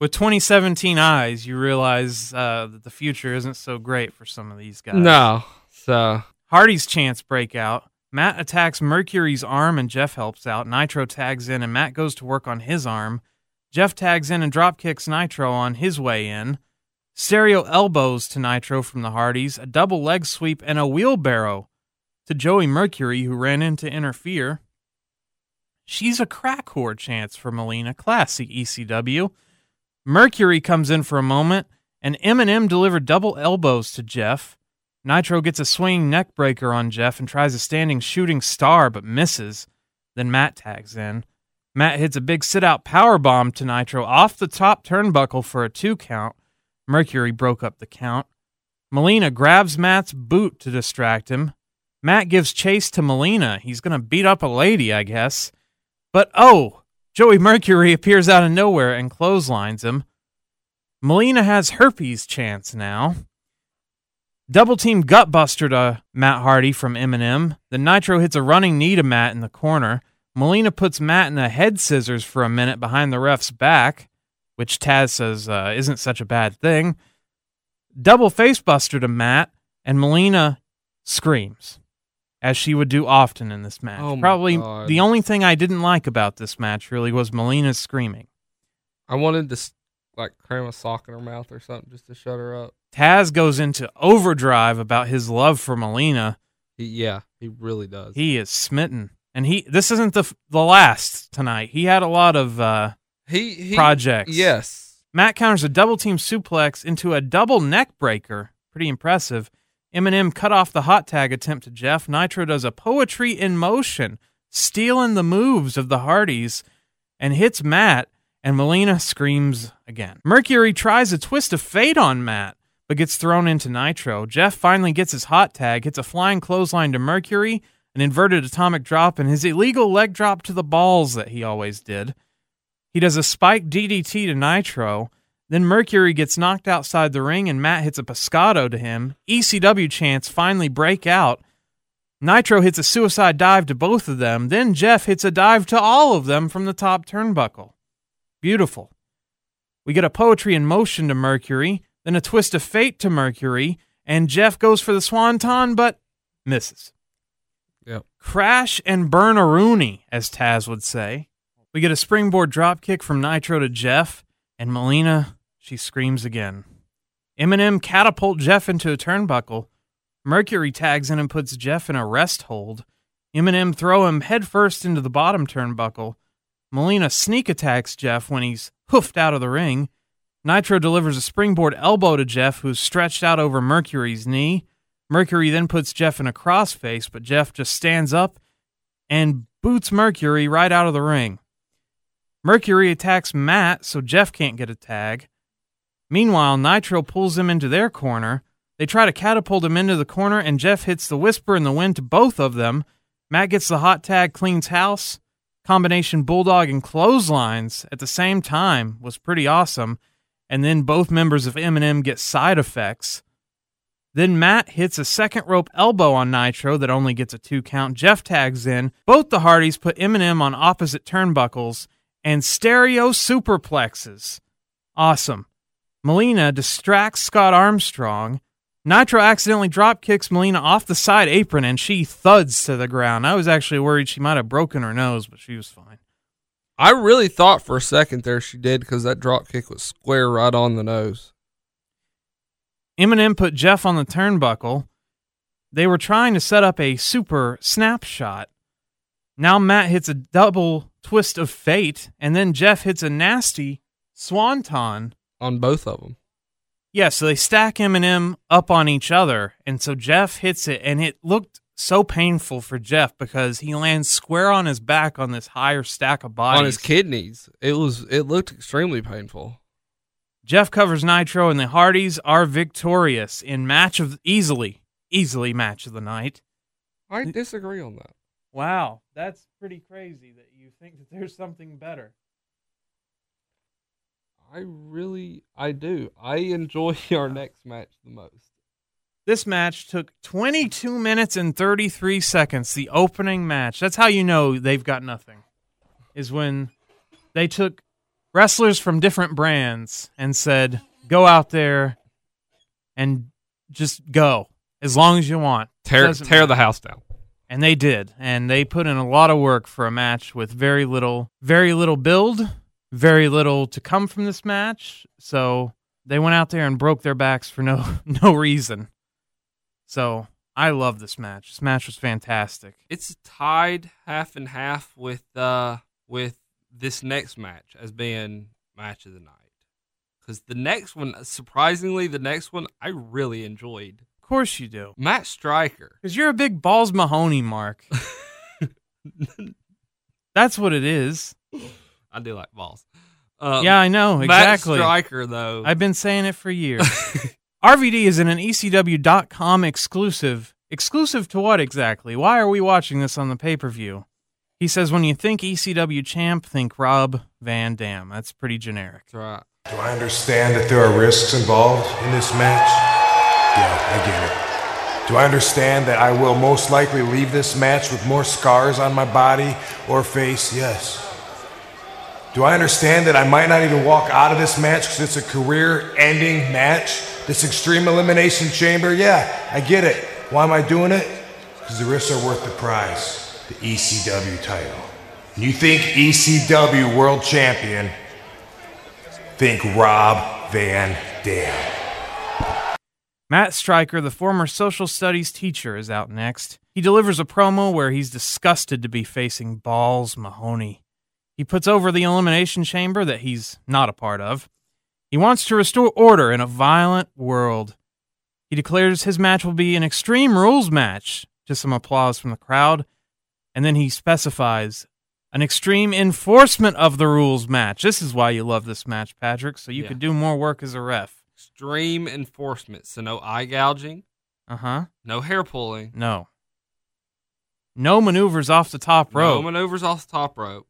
With 2017 eyes, you realize that the future isn't so great for some of these guys. No. So Hardy's chants break out. Matt attacks Mercury's arm, and Jeff helps out. Nitro tags in, and Matt goes to work on his arm. Jeff tags in and dropkicks Nitro on his way in. Stereo elbows to Nitro from the Hardys, a double leg sweep, and a wheelbarrow to Joey Mercury, who ran in to interfere. She's a crack whore chance for Melina. Classy ECW. Mercury comes in for a moment, and Eminem delivered double elbows to Jeff. Nitro gets a swinging neck breaker on Jeff and tries a standing shooting star, but misses. Then Matt tags in. Matt hits a big sit-out powerbomb to Nitro off the top turnbuckle for a 2 count. Mercury broke up the count. Melina grabs Matt's boot to distract him. Matt gives chase to Melina. He's going to beat up a lady, I guess. But, oh, Joey Mercury appears out of nowhere and clotheslines him. Melina has herpes chance now. Double-team gutbuster to Matt Hardy from Eminem. Then Nitro hits a running knee to Matt in the corner. Melina puts Matt in a head scissors for a minute behind the ref's back, which Taz says isn't such a bad thing. Double facebuster to Matt, and Melina screams, as she would do often in this match. Oh, probably the only thing I didn't like about this match, really, was Melina's screaming. I wanted to, cram a sock in her mouth or something just to shut her up. Taz goes into overdrive about his love for Melina. He really does. He is smitten. And this isn't the last tonight. He had a lot of... He projects. Yes. Matt counters a double team suplex into a double neck breaker. Pretty impressive. MNM cut off the hot tag attempt to Jeff. Nitro does a poetry in motion, stealing the moves of the Hardys, and hits Matt, and Melina screams again. Mercury tries a twist of fate on Matt, but gets thrown into Nitro. Jeff finally gets his hot tag, hits a flying clothesline to Mercury, an inverted atomic drop, and his illegal leg drop to the balls that he always did. He does a spike DDT to Nitro. Then Mercury gets knocked outside the ring, and Matt hits a pescado to him. ECW chants finally break out. Nitro hits a suicide dive to both of them. Then Jeff hits a dive to all of them from the top turnbuckle. Beautiful. We get a poetry in motion to Mercury, then a twist of fate to Mercury, and Jeff goes for the swanton, but misses. Yep. Crash and burn a Rooney, as Taz would say. We get a springboard dropkick from Nitro to Jeff, and Melina, she screams again. Eminem catapult Jeff into a turnbuckle. Mercury tags in and puts Jeff in a rest hold. Eminem throw him headfirst into the bottom turnbuckle. Melina sneak attacks Jeff when he's hoofed out of the ring. Nitro delivers a springboard elbow to Jeff, who's stretched out over Mercury's knee. Mercury then puts Jeff in a crossface, but Jeff just stands up and boots Mercury right out of the ring. Mercury attacks Matt, so Jeff can't get a tag. Meanwhile, Nitro pulls him into their corner. They try to catapult him into the corner, and Jeff hits the Whisper in the Wind to both of them. Matt gets the hot tag, cleans house. Combination bulldog and clotheslines at the same time was pretty awesome. And then both members of MNM get side effects. Then Matt hits a second rope elbow on Nitro that only gets a 2 count. Jeff tags in. Both the Hardys put MNM on opposite turnbuckles and stereo superplexes. Awesome. Melina distracts Scott Armstrong. Nitro accidentally drop kicks Melina off the side apron, and she thuds to the ground. I was actually worried she might have broken her nose, but she was fine. I really thought for a second there she did, because that drop kick was square right on the nose. Eminem put Jeff on the turnbuckle. They were trying to set up a super snapshot. Now Matt hits a double twist of fate, and then Jeff hits a nasty swanton. On both of them. Yeah, so they stack Eminem up on each other, and so Jeff hits it, and it looked so painful for Jeff because he lands square on his back on this higher stack of bodies. On his kidneys. It looked extremely painful. Jeff covers Nitro, and the Hardys are victorious in easily match of the night. I disagree on that. Wow, that's pretty crazy that you think that there's something better. I do. I enjoy our next match the most. This match took 22 minutes and 33 seconds, the opening match. That's how you know they've got nothing, is when they took wrestlers from different brands and said, go out there and just go as long as you want. Tear the house down. And they did. And they put in a lot of work for a match with very little build. Very little to come from this match, so they went out there and broke their backs for no reason. So I love this match. This match was fantastic. It's tied half and half with this next match as being match of the night, because the next one, surprisingly, I really enjoyed. Of course you do, Matt Stryker, because you're a big Balls Mahoney, Mark. That's what it is. I do like balls. Yeah, I know. Exactly. Matt Stryker, though. I've been saying it for years. RVD is in an ECW.com exclusive. Exclusive to what exactly? Why are we watching this on the pay-per-view? He says, when you think ECW champ, think Rob Van Dam. That's pretty generic. That's right. Do I understand that there are risks involved in this match? Yeah, I get it. Do I understand that I will most likely leave this match with more scars on my body or face? Yes. Do I understand that I might not even walk out of this match because it's a career-ending match? This extreme elimination chamber? Yeah, I get it. Why am I doing it? Because the risks are worth the prize, the ECW title. And you think ECW world champion, think Rob Van Dam. Matt Stryker, the former social studies teacher, is out next. He delivers a promo where he's disgusted to be facing Balls Mahoney. He puts over the elimination chamber that he's not a part of. He wants to restore order in a violent world. He He declares his match will be an Extreme Rules match. Just some applause from the crowd. And then he specifies an extreme enforcement of the rules match. This is why you love this match, Patrick, so you could do more work as a ref. Extreme enforcement, so no eye gouging. Uh-huh. No hair pulling. No. No maneuvers off the top rope. No maneuvers off the top rope.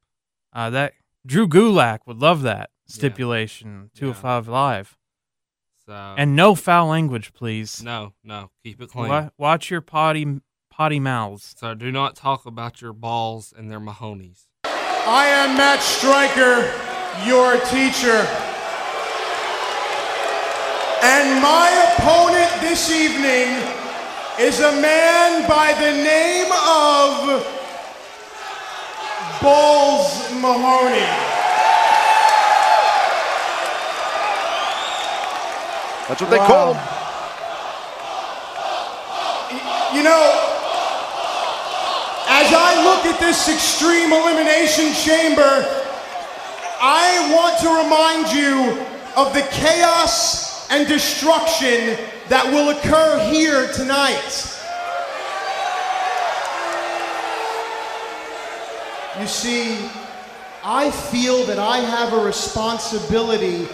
That Drew Gulak would love that stipulation, 205 Live. So. And no foul language, please. No. Keep it clean. Watch your potty mouths. So do not talk about your balls and their Mahonies. I am Matt Stryker, your teacher. And my opponent this evening is a man by the name of Balls Mahoney. That's what they call him. You know, as I look at this Extreme Elimination Chamber, I want to remind you of the chaos and destruction that will occur here tonight. You see, I feel that I have a responsibility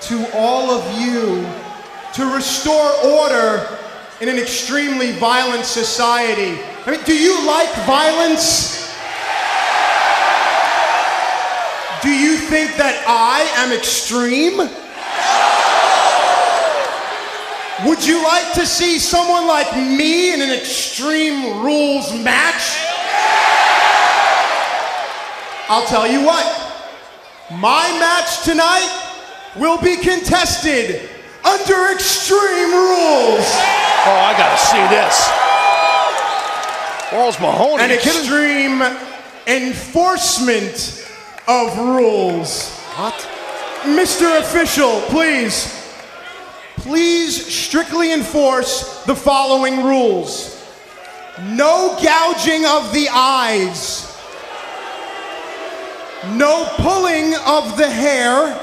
to all of you to restore order in an extremely violent society. I mean, do you like violence? Do you think that I am extreme? Would you like to see someone like me in an Extreme Rules match? I'll tell you what, my match tonight will be contested under Extreme Rules. Oh, I gotta see this. Balls Mahoney. An extreme enforcement of rules. What? Mr. Official, please. Please strictly enforce the following rules. No gouging of the eyes. No pulling of the hair.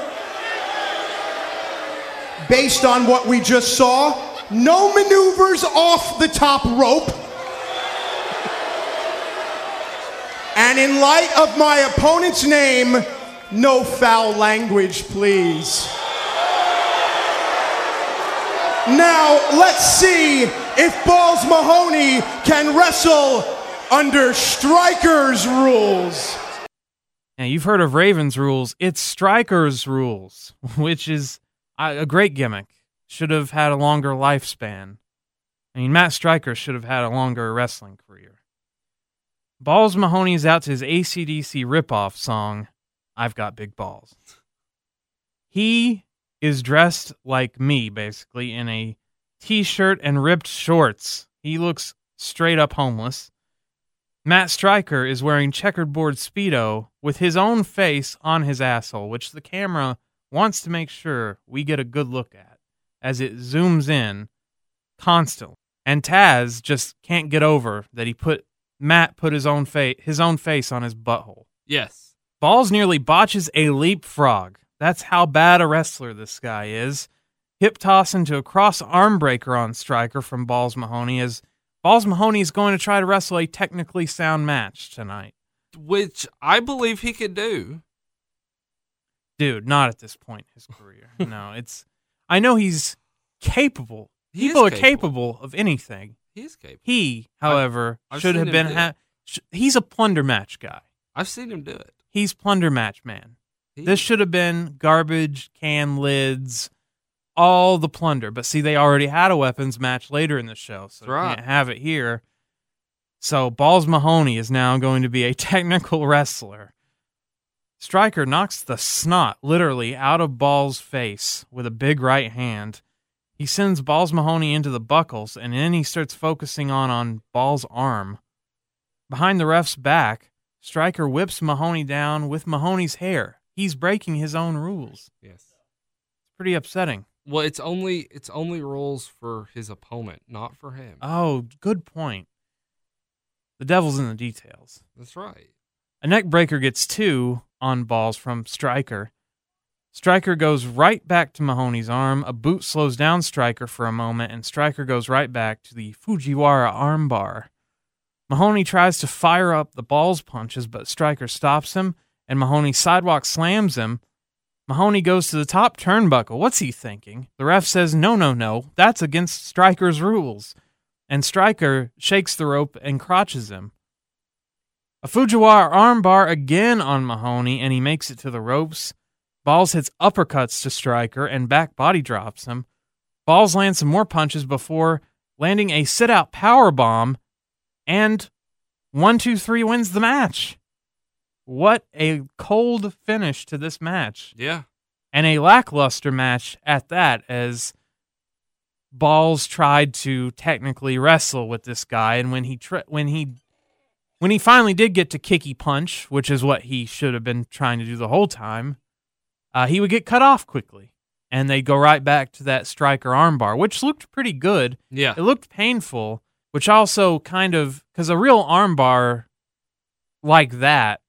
Based on what we just saw, no maneuvers off the top rope. And in light of my opponent's name, no foul language, please. Now, let's see if Balls Mahoney can wrestle under Stryker's rules. Now, you've heard of Raven's rules. It's Stryker's rules, which is a great gimmick. Should have had a longer lifespan. I mean, Matt Stryker should have had a longer wrestling career. Balls Mahoney is out to his AC/DC ripoff song, I've Got Big Balls. He is dressed like me, basically, in a t-shirt and ripped shorts. He looks straight up homeless. Matt Stryker is wearing checkerboard Speedo with his own face on his asshole, which the camera wants to make sure we get a good look at as it zooms in constantly. And Taz just can't get over that Matt put his own face on his butthole. Yes. Balls nearly botches a leapfrog. That's how bad a wrestler this guy is. Hip toss into a cross arm breaker on Stryker from Balls Mahoney as Balls Mahoney is going to try to wrestle a technically sound match tonight. Which I believe he could do. Dude, not at this point in his career. No, I know he's capable. People are capable of anything. He is capable. He, however, should have been. He's a plunder match guy. I've seen him do it. He's plunder match man. This should have been garbage, can lids, all the plunder. But see, they already had a weapons match later in the show, so they can't have it here. So Balls Mahoney is now going to be a technical wrestler. Stryker knocks the snot, literally, out of Balls' face with a big right hand. He sends Balls Mahoney into the buckles, and then he starts focusing on Balls' arm. Behind the ref's back, Stryker whips Mahoney down with Mahoney's hair. He's breaking his own rules. Yes. Pretty upsetting. Well, it's only rules for his opponent, not for him. Oh, good point. The devil's in the details. That's right. A neck breaker gets two on Balls from Stryker. Stryker goes right back to Mahoney's arm. A boot slows down Stryker for a moment, and Stryker goes right back to the Fujiwara armbar. Mahoney tries to fire up the balls punches, but Stryker stops him, and Mahoney sidewalk slams him. Mahoney goes to the top turnbuckle. What's he thinking? The ref says, no, that's against Stryker's rules. And Stryker shakes the rope and crotches him. A Fujiwara armbar again on Mahoney, and he makes it to the ropes. Balls hits uppercuts to Stryker and back body drops him. Balls lands some more punches before landing a sit-out powerbomb, and 1-2-3 wins the match. What a cold finish to this match. Yeah. And a lackluster match at that, as Balls tried to technically wrestle with this guy, and when he finally did get to kicky punch, which is what he should have been trying to do the whole time, he would get cut off quickly, and they'd go right back to that Stryker armbar, which looked pretty good. Yeah. It looked painful, which also kind of, because a real armbar like that,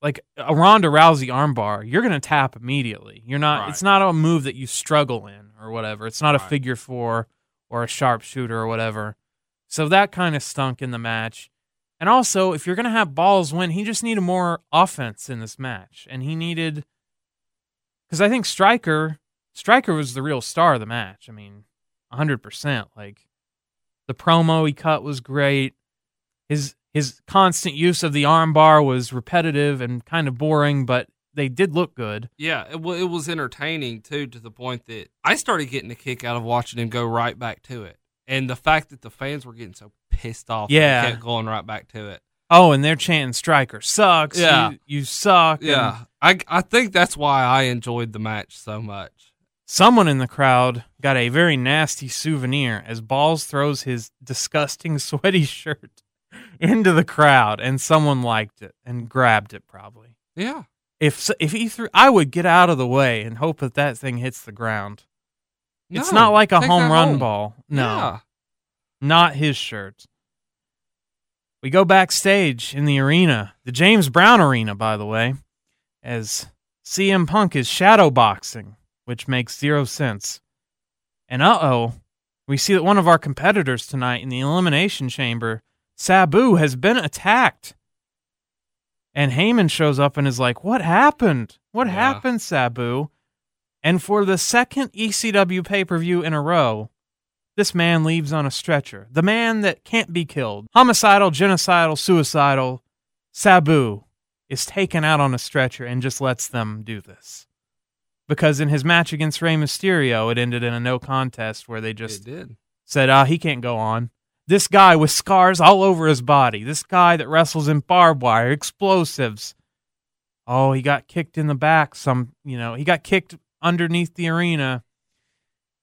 like a Ronda Rousey armbar, you're going to tap immediately. You're not. Right. It's not a move that you struggle in or whatever. It's not a figure four or a sharpshooter or whatever. So that kind of stunk in the match. And also, if you're going to have Balls win, he just needed more offense in this match, and he needed... Because I think Stryker was the real star of the match. I mean, 100%. Like, the promo he cut was great. His constant use of the armbar was repetitive and kind of boring, but they did look good. Yeah, it was entertaining, too, to the point that I started getting a kick out of watching him go right back to it. And the fact that the fans were getting so pissed off and kept going right back to it. Oh, and they're chanting, Stryker sucks, you suck. Yeah, I think that's why I enjoyed the match so much. Someone in the crowd got a very nasty souvenir as Balls throws his disgusting sweaty shirt into the crowd, and someone liked it and grabbed it probably. Yeah. If he threw, I would get out of the way and hope that that thing hits the ground. No, it's not like a home run ball. No. Yeah. Not his shirt. We go backstage in the arena, the James Brown Arena, by the way, as CM Punk is shadow boxing, which makes zero sense. And we see that one of our competitors tonight in the Elimination Chamber, Sabu, has been attacked. And Heyman shows up and is like, what happened? What happened, Sabu? And for the second ECW pay-per-view in a row, this man leaves on a stretcher. The man that can't be killed. Homicidal, genocidal, suicidal. Sabu is taken out on a stretcher and just lets them do this. Because in his match against Rey Mysterio, it ended in a no contest where they just said, he can't go on. This guy with scars all over his body. This guy that wrestles in barbed wire, explosives. Oh, he got kicked in the back. He got kicked underneath the arena.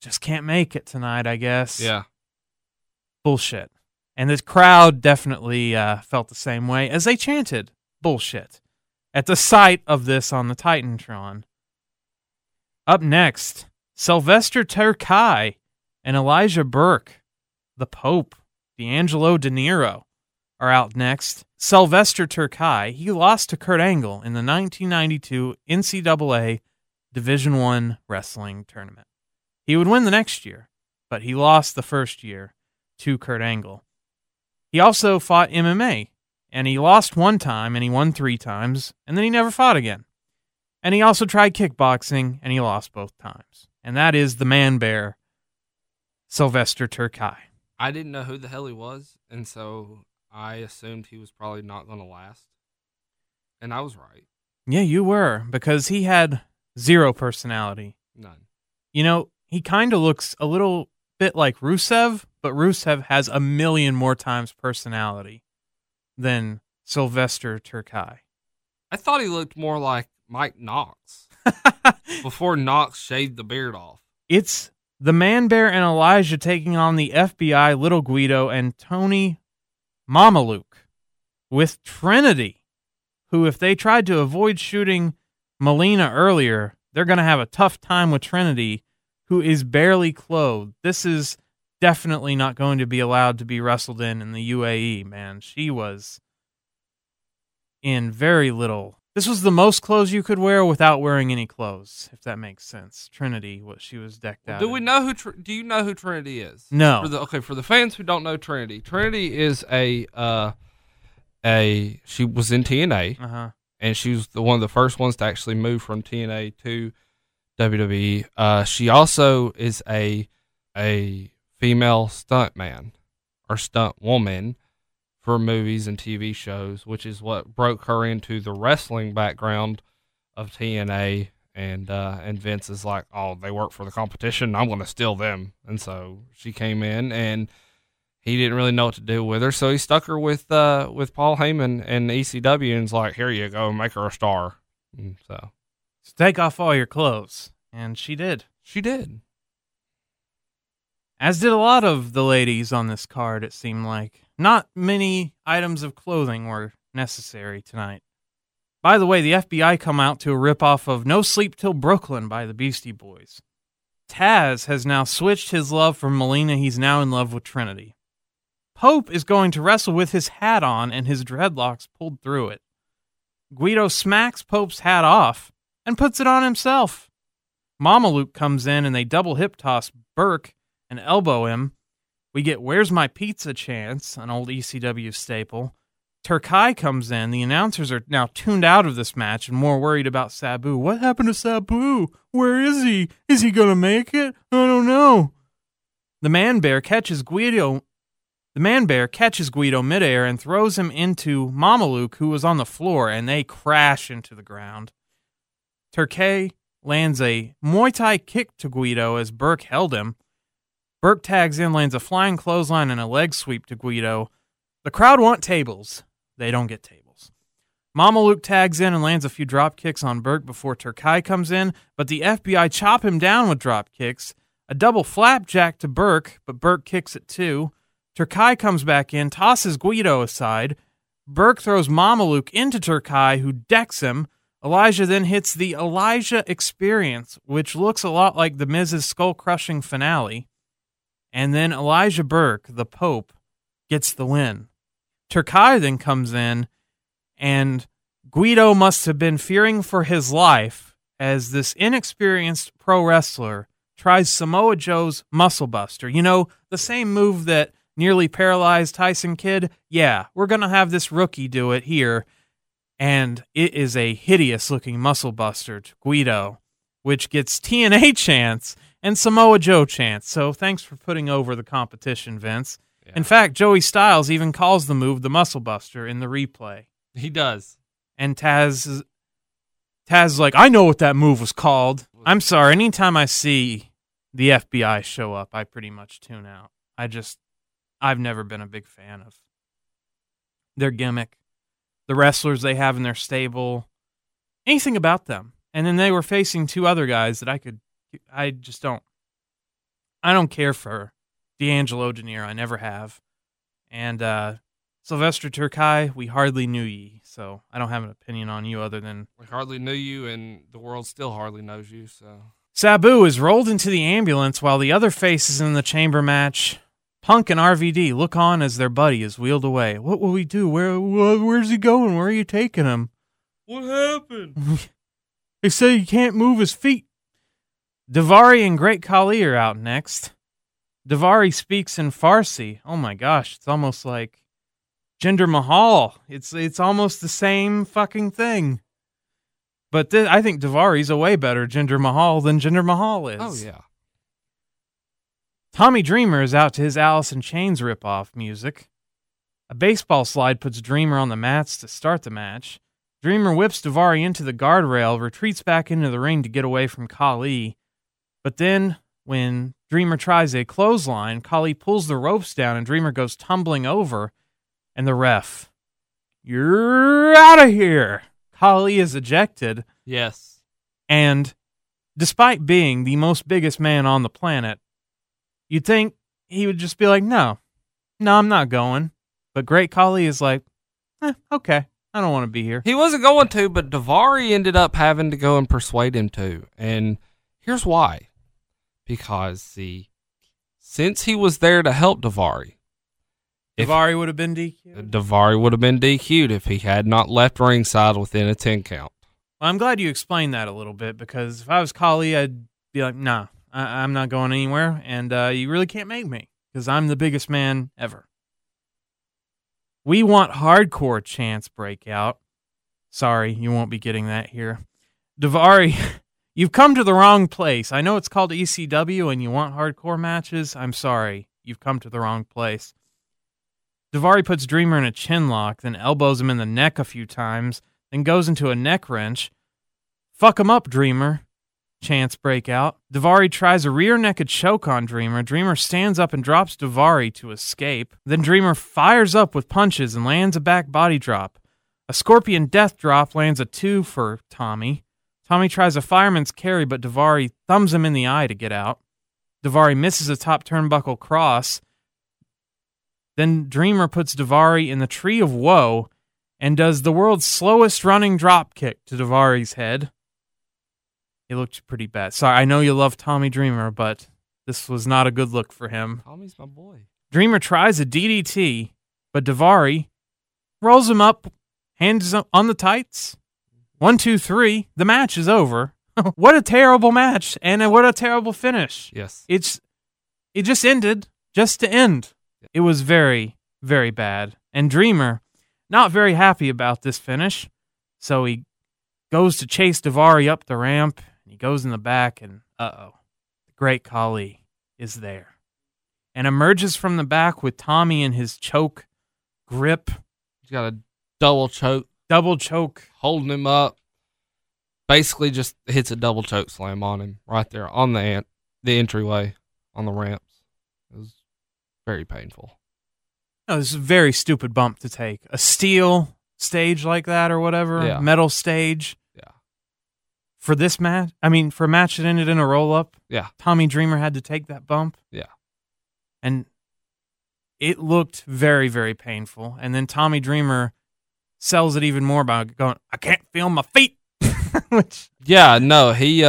Just can't make it tonight, I guess. Yeah. Bullshit. And this crowd definitely felt the same way as they chanted bullshit at the sight of this on the Titantron. Up next, Sylvester Terkay and Elijah Burke, the Pope, D'Angelo De Niro, are out next. Sylvester Terkay, he lost to Kurt Angle in the 1992 NCAA Division I Wrestling Tournament. He would win the next year, but he lost the first year to Kurt Angle. He also fought MMA, and he lost one time, and he won three times, and then he never fought again. And he also tried kickboxing, and he lost both times. And that is the man-bear, Sylvester Terkay. I didn't know who the hell he was, and so I assumed he was probably not going to last. And I was right. Yeah, you were, because he had zero personality. None. You know, he kind of looks a little bit like Rusev, but Rusev has a million more times personality than Sylvester Terkay. I thought he looked more like Mike Knox before Knox shaved the beard off. It's the Man-Bear and Elijah taking on the FBI, Little Guido, and Tony Mamaluke with Trinity, who, if they tried to avoid shooting Melina earlier, they're going to have a tough time with Trinity, who is barely clothed. This is definitely not going to be allowed to be wrestled in the UAE, man. She was in very little This was the most clothes you could wear without wearing any clothes, if that makes sense. Trinity, what she was decked out. Do you know who Trinity is? No. For the fans who don't know Trinity, Trinity is a she was in TNA, and she was one of the first ones to actually move from TNA to WWE. She also is a female stuntman or stunt woman for movies and TV shows, which is what broke her into the wrestling background of TNA. And Vince is like, oh, they work for the competition. I'm going to steal them. And so she came in, and he didn't really know what to do with her. So he stuck her with Paul Heyman and ECW, and was like, here you go, make her a star. And so take off all your clothes. And she did. She did. As did a lot of the ladies on this card, it seemed like. Not many items of clothing were necessary tonight. By the way, the FBI come out to a ripoff of No Sleep Till Brooklyn by the Beastie Boys. Taz has now switched his love for Melina. He's now in love with Trinity. Pope is going to wrestle with his hat on and his dreadlocks pulled through it. Guido smacks Pope's hat off and puts it on himself. Mama Luke comes in and they double hip toss Burke and elbow him. We get Where's My Pizza chants, an old ECW staple. Terkay comes in. The announcers are now tuned out of this match and more worried about Sabu. What happened to Sabu? Where is he? Is he going to make it? I don't know. The Man-Bear catches Guido. The Man-Bear catches Guido midair and throws him into Mama Luke, who was on the floor, and they crash into the ground. Terkay lands a Muay Thai kick to Guido as Burke held him. Burke tags in, lands a flying clothesline and a leg sweep to Guido. The crowd want tables. They don't get tables. Mama Luke tags in and lands a few drop kicks on Burke before Terkay comes in, but the FBI chop him down with drop kicks. A double flapjack to Burke, but Burke kicks it too. Terkay comes back in, tosses Guido aside. Burke throws Mama Luke into Terkay, who decks him. Elijah then hits the Elijah Experience, which looks a lot like the Miz's skull-crushing finale. And then Elijah Burke, the Pope, gets the win. Terkay then comes in, and Guido must have been fearing for his life as this inexperienced pro wrestler tries Samoa Joe's Muscle Buster. You know, the same move that nearly paralyzed Tyson Kidd? Yeah, we're going to have this rookie do it here. And it is a hideous-looking Muscle Buster to Guido, which gets TNA chants and Samoa Joe chants. So thanks for putting over the competition, Vince. Yeah. In fact, Joey Styles even calls the move the Muscle Buster in the replay. He does. And Taz's like, I know what that move was called. I'm sorry. Anytime I see the FBI show up, I pretty much tune out. I've never been a big fan of their gimmick, the wrestlers they have in their stable, anything about them. And then they were facing two other guys that I don't care for D'Angelo Jr. I never have. And Sylvester Terkay, we hardly knew ye, so I don't have an opinion on you other than... We hardly knew you, and the world still hardly knows you, so... Sabu is rolled into the ambulance while the other face is in the chamber match. Punk and RVD look on as their buddy is wheeled away. What will we do? Where's he going? Where are you taking him? What happened? They say he can't move his feet. Daivari and Great Khali are out next. Daivari speaks in Farsi. Oh my gosh, it's almost like Jinder Mahal. It's almost the same fucking thing. But I think Davari's a way better Jinder Mahal than Jinder Mahal is. Oh yeah. Tommy Dreamer is out to his Alice in Chains ripoff music. A baseball slide puts Dreamer on the mats to start the match. Dreamer whips Daivari into the guardrail, retreats back into the ring to get away from Khali. But then, when Dreamer tries a clothesline, Khali pulls the ropes down and Dreamer goes tumbling over, and the ref, you're out of here! Khali is ejected. Yes. And, despite being the most biggest man on the planet, you'd think he would just be like, no, I'm not going. But Great Khali is like, okay. I don't want to be here. He wasn't going to, but Daivari ended up having to go and persuade him to. And here's why. Because since he was there to help Daivari, Daivari would have been DQ'd. Daivari would have been DQ'd if he had not left ringside within a 10 count. Well, I'm glad you explained that a little bit, because if I was Kali, I'd be like, nah, I'm not going anywhere, and you really can't make me, because I'm the biggest man ever. We want hardcore chance breakout. Sorry, you won't be getting that here. Daivari, you've come to the wrong place. I know it's called ECW and you want hardcore matches. I'm sorry, you've come to the wrong place. Daivari puts Dreamer in a chin lock, then elbows him in the neck a few times, then goes into a neck wrench. Fuck him up, Dreamer. Chance breakout. Daivari tries a rear naked choke on Dreamer. Dreamer stands up and drops Daivari to escape. Then Dreamer fires up with punches and lands a back body drop. A scorpion death drop lands a 2 for Tommy. Tommy tries a fireman's carry, but Daivari thumbs him in the eye to get out. Daivari misses a top turnbuckle cross. Then Dreamer puts Daivari in the Tree of Woe and does the world's slowest running drop kick to Daivari's head. It looked pretty bad. Sorry, I know you love Tommy Dreamer, but this was not a good look for him. Tommy's my boy. Dreamer tries a DDT, but Daivari rolls him up, hands on the tights. 1, 2, 3. The match is over. What a terrible match, and what a terrible finish. Yes. It just ended just to end. It was very, very bad. And Dreamer, not very happy about this finish, so he goes to chase Daivari up the ramp, and he goes in the back, and uh-oh, the Great Khali is there, and emerges from the back with Tommy in his choke grip. He's got a double choke. Holding him up. Basically just hits a double choke slam on him right there on the entryway on the ramps. It was very painful. No, this is a very stupid bump to take. A steel stage like that or whatever, yeah. Metal stage. Yeah. For this match, I mean, for a match that ended in a roll-up, yeah. Tommy Dreamer had to take that bump. Yeah. And it looked very, very painful. And then Tommy Dreamer sells it even more by going, I can't feel my feet. Which, yeah, no, he...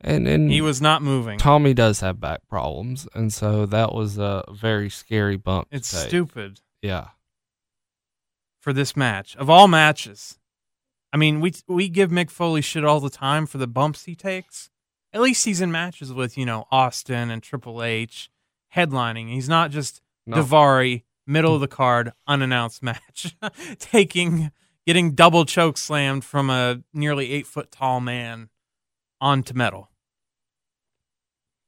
And he was not moving. Tommy does have back problems, and so that was a very scary bump. It's stupid. Yeah. For this match, of all matches, I mean, we give Mick Foley shit all the time for the bumps he takes. At least he's in matches with, you know, Austin and Triple H, headlining. He's not just Daivari, middle of the card, unannounced match, getting double choke slammed from a nearly 8 foot tall man onto metal.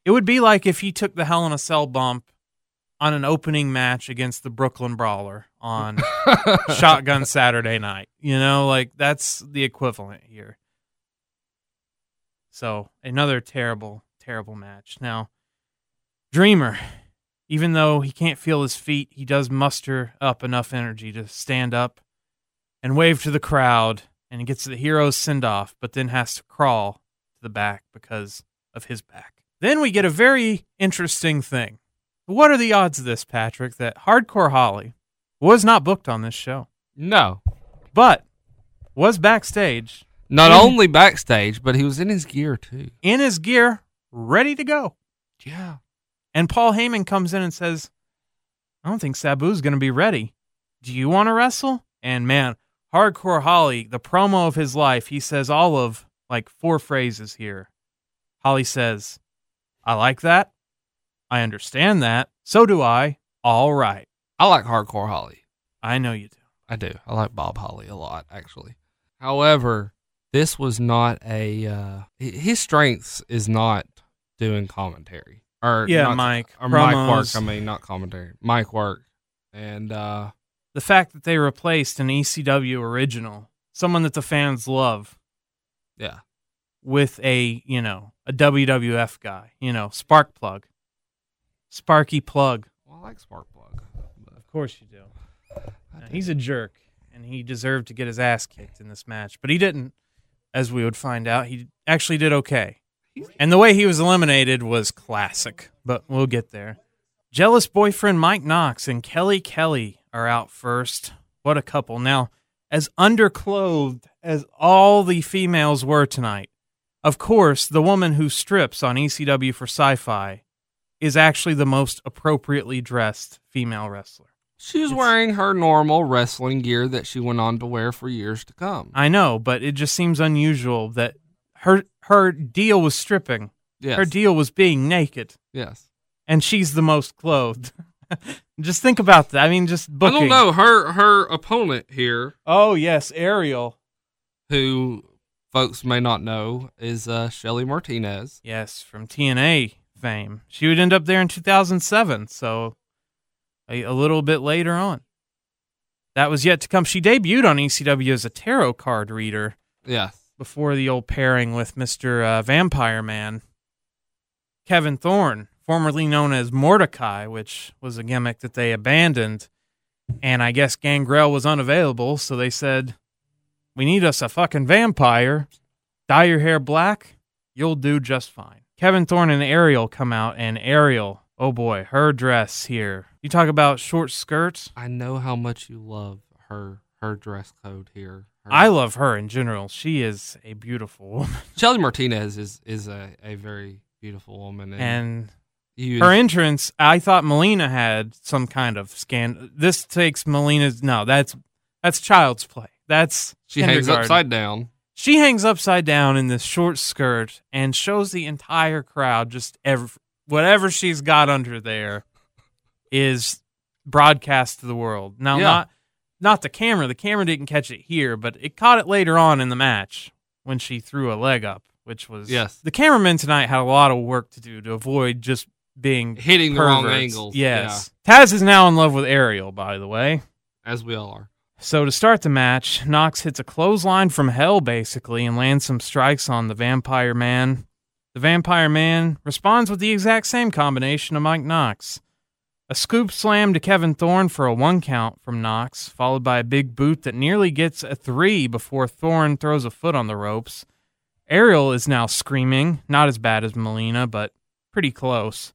It would be like if he took the Hell in a Cell bump on an opening match against the Brooklyn Brawler on Shotgun Saturday night. You know, like, that's the equivalent here. So, another terrible, terrible match. Now, Dreamer, even though he can't feel his feet, he does muster up enough energy to stand up and wave to the crowd, and he gets the hero's send-off, but then has to crawl the back because of his back. Then we get a very interesting thing. What are the odds of this, Patrick, that Hardcore Holly was not booked on this show? No. But was backstage. Not only backstage, but he was in his gear too. In his gear, ready to go. Yeah. And Paul Heyman comes in and says, I don't think Sabu's going to be ready. Do you want to wrestle? And man, Hardcore Holly, the promo of his life, he says all of like 4 phrases here. Holly says, I like that. I understand that. So do I. All right. I like Hardcore Holly. I know you do. I do. I like Bob Holly a lot, actually. However, this was not a... his strength is not doing commentary. Mic work. And the fact that they replaced an ECW original, someone that the fans love, yeah, with a, you know, a WWF guy, you know, Sparky Plug. Well, I like Spark Plug. Of course you do. He's a jerk, and he deserved to get his ass kicked in this match, but he didn't, as we would find out. He actually did okay. And the way he was eliminated was classic, but we'll get there. Jealous boyfriend Mike Knox and Kelly Kelly are out first. What a couple. Now, as underclothed as all the females were tonight, of course, the woman who strips on ECW for Sci-Fi is actually the most appropriately dressed female wrestler. She's wearing her normal wrestling gear that she went on to wear for years to come. I know, but it just seems unusual that her deal was stripping. Yes. Her deal was being naked. Yes. And she's the most clothed. Just think about that. I mean, just booking. I don't know. Her opponent here. Oh, yes, Ariel. Who folks may not know is Shelly Martinez. Yes, from TNA fame. She would end up there in 2007, so a little bit later on. That was yet to come. She debuted on ECW as a tarot card reader. Yes. Before the old pairing with Mr. Vampire Man, Kevin Thorn, formerly known as Mordecai, which was a gimmick that they abandoned. And I guess Gangrel was unavailable, so they said, we need us a fucking vampire. Dye your hair black. You'll do just fine. Kevin Thorn and Ariel come out, and Ariel, oh boy, her dress here. You talk about short skirts. I know how much you love her dress code here. I love her in general. She is a beautiful woman. Shelly Martinez is a very beautiful woman. And her entrance, I thought Melina had some kind of scandal. This takes Melina's... No, that's child's play. She hangs upside down. She hangs upside down in this short skirt and shows the entire crowd just whatever she's got under there is broadcast to the world. Now, Not the camera. The camera didn't catch it here, but it caught it later on in the match when she threw a leg up, which was... Yes. The cameramen tonight had a lot of work to do to avoid just being hitting perverts. The wrong angle. Yes. Yeah. Taz is now in love with Ariel, by the way. As we all are. So to start the match, Knox hits a clothesline from hell, basically, and lands some strikes on the Vampire Man. The Vampire Man responds with the exact same combination of Mike Knox. A scoop slam to Kevin Thorn for a 1 count from Knox, followed by a big boot that nearly gets a 3 before Thorn throws a foot on the ropes. Ariel is now screaming, not as bad as Melina, but pretty close.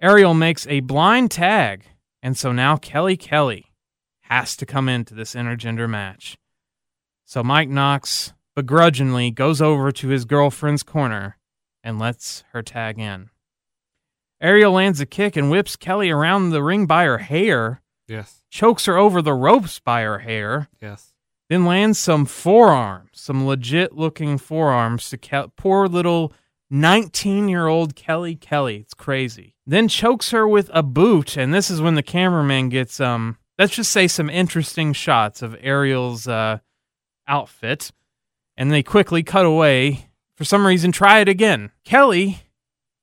Ariel makes a blind tag, and so now Kelly Kelly has to come into this intergender match. So Mike Knox begrudgingly goes over to his girlfriend's corner and lets her tag in. Ariel lands a kick and whips Kelly around the ring by her hair. Yes. Chokes her over the ropes by her hair. Yes. Then lands some forearms, some legit-looking forearms to poor little 19-year-old Kelly Kelly. It's crazy. Then chokes her with a boot, and this is when the cameraman gets, let's just say some interesting shots of Ariel's outfit, and they quickly cut away. For some reason, try it again. Kelly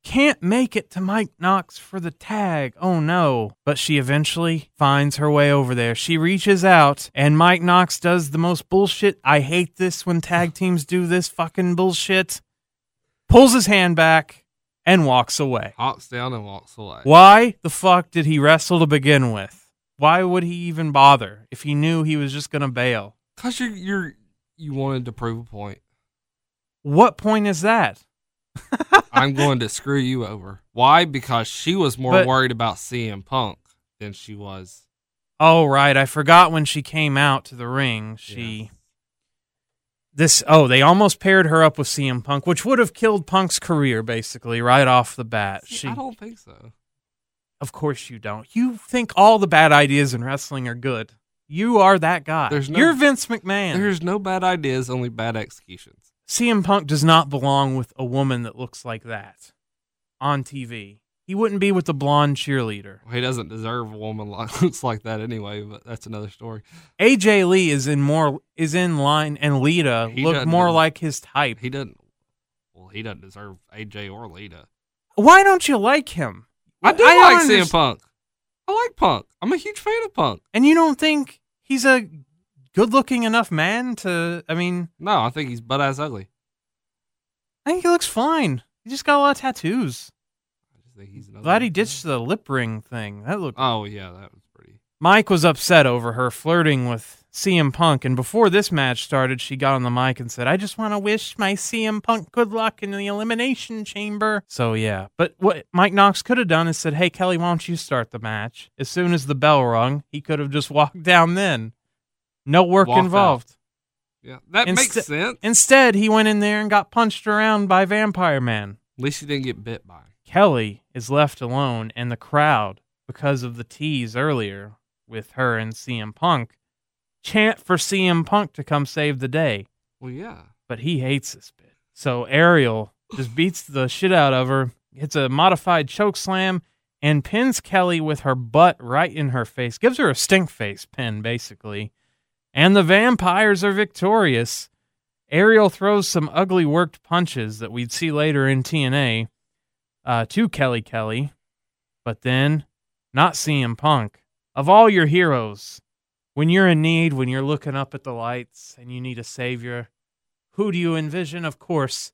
can't make it to Mike Knox for the tag. Oh no. But she eventually finds her way over there. She reaches out and Mike Knox does the most bullshit. I hate this when tag teams do this fucking bullshit. Pulls his hand back and walks away. Hops down and walks away. Why the fuck did he wrestle to begin with? Why would he even bother if he knew he was just going to bail? Because you wanted to prove a point. What point is that? I'm going to screw you over. Why? Because she was more worried about CM Punk than she was. Oh, right. I forgot when she came out to the ring. They almost paired her up with CM Punk, which would have killed Punk's career, basically, right off the bat. I don't think so. Of course you don't. You think all the bad ideas in wrestling are good. You are that guy. You're Vince McMahon. There's no bad ideas, only bad executions. CM Punk does not belong with a woman that looks like that on TV. He wouldn't be with the blonde cheerleader. Well, he doesn't deserve a woman that looks like that anyway, but that's another story. AJ Lee is in line, and Lita look more like his type. He doesn't deserve AJ or Lita. Why don't you like him? I like CM Punk. I like Punk. I'm a huge fan of Punk. And you don't think he's a good-looking enough man to, I mean... No, I think he's butt-ass ugly. I think he looks fine. He just got a lot of tattoos. Glad he ditched the lip ring thing. That looked... Oh, yeah, that was pretty... Mike was upset over her flirting with CM Punk, and before this match started, she got on the mic and said, I just want to wish my CM Punk good luck in the Elimination Chamber. So, yeah. But what Mike Knox could have done is said, hey, Kelly, why don't you start the match? As soon as the bell rung, he could have just walked down then. No work involved. Out. Yeah, that makes sense. Instead, he went in there and got punched around by Vampire Man. At least he didn't get bit by him. Kelly is left alone, and the crowd because of the tease earlier with her and CM Punk, chant for CM Punk to come save the day. Well, yeah. But he hates this bit. So Ariel just beats the shit out of her, hits a modified choke slam, and pins Kelly with her butt right in her face. Gives her a stink face pin, basically. And the vampires are victorious. Ariel throws some ugly worked punches that we'd see later in TNA to Kelly Kelly. But then, not CM Punk. Of all your heroes, when you're in need, when you're looking up at the lights and you need a savior, who do you envision? Of course,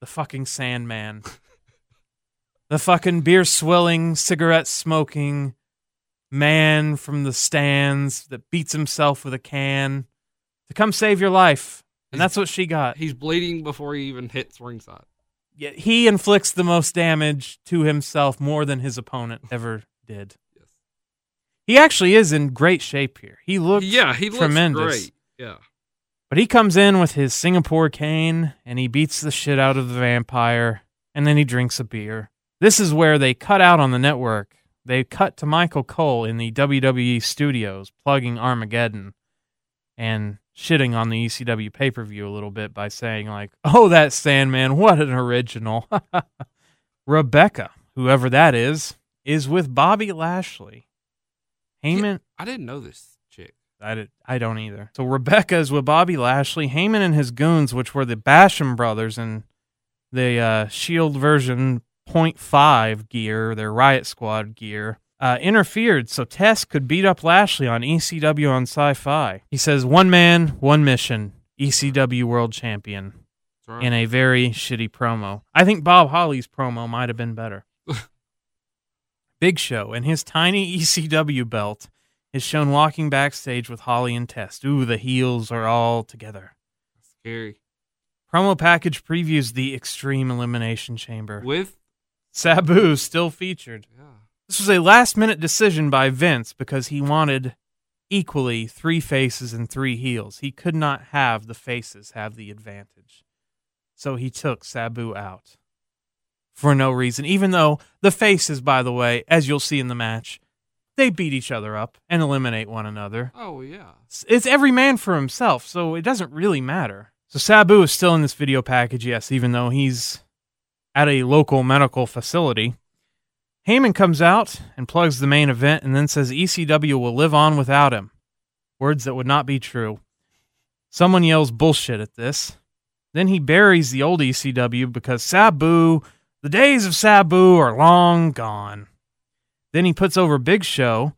the fucking Sandman. The fucking beer-swilling, cigarette-smoking man from the stands that beats himself with a can to come save your life. And that's what she got. He's bleeding before he even hits ringside. Yet he inflicts the most damage to himself, more than his opponent ever did. Yes. He actually is in great shape here. He looks tremendous. Looks great. Yeah. But he comes in with his Singapore cane, and he beats the shit out of the vampire, and then he drinks a beer. This is where they cut out on the network. They cut to Michael Cole in the WWE studios, plugging Armageddon, and shitting on the ECW pay-per-view a little bit by saying, like, oh, that Sandman, what an original. Rebecca, whoever that is with Bobby Lashley. Heyman. I didn't know this chick. I don't either. So Rebecca is with Bobby Lashley, Heyman and his goons, which were the Basham brothers in the Shield version 0.5 gear, their Riot Squad gear. Interfered so Test could beat up Lashley on ECW on Sci-Fi. He says, one man, one mission, ECW World Champion, right, in a very shitty promo. I think Bob Holly's promo might have been better. Big Show and his tiny ECW belt is shown walking backstage with Holly and Test. Ooh, the heels are all together. That's scary. Promo package previews the Extreme Elimination Chamber. With? Sabu still featured. Yeah. This was a last-minute decision by Vince because he wanted equally 3 faces and 3 heels. He could not have the faces have the advantage. So he took Sabu out for no reason, even though the faces, by the way, as you'll see in the match, they beat each other up and eliminate one another. Oh, yeah. It's every man for himself, so it doesn't really matter. So Sabu is still in this video package, yes, even though he's at a local medical facility. Heyman comes out and plugs the main event and then says ECW will live on without him. Words that would not be true. Someone yells bullshit at this. Then he buries the old ECW because Sabu, the days of Sabu are long gone. Then he puts over Big Show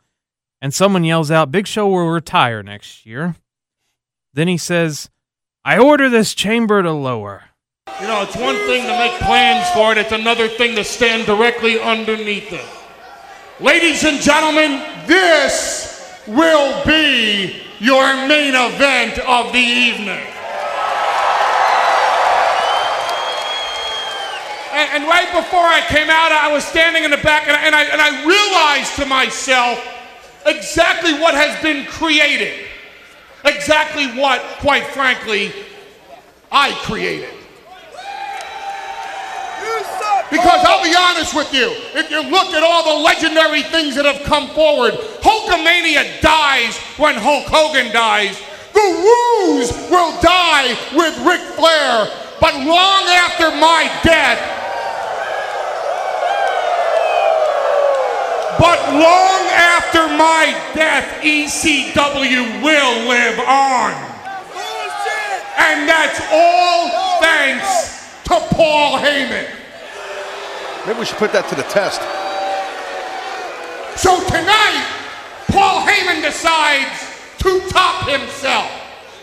and someone yells out, Big Show will retire next year. Then he says, I order this chamber to lower. You know, it's one thing to make plans for it, it's another thing to stand directly underneath it. Ladies and gentlemen, this will be your main event of the evening. And right before I came out, I was standing in the back and I realized to myself exactly what has been created. Exactly what, quite frankly, I created. Because I'll be honest with you, if you look at all the legendary things that have come forward, Hulkamania dies when Hulk Hogan dies. The Woos will die with Ric Flair. But long after my death, ECW will live on. And that's all thanks to Paul Heyman. Maybe we should put that to the test. So tonight, Paul Heyman decides to top himself.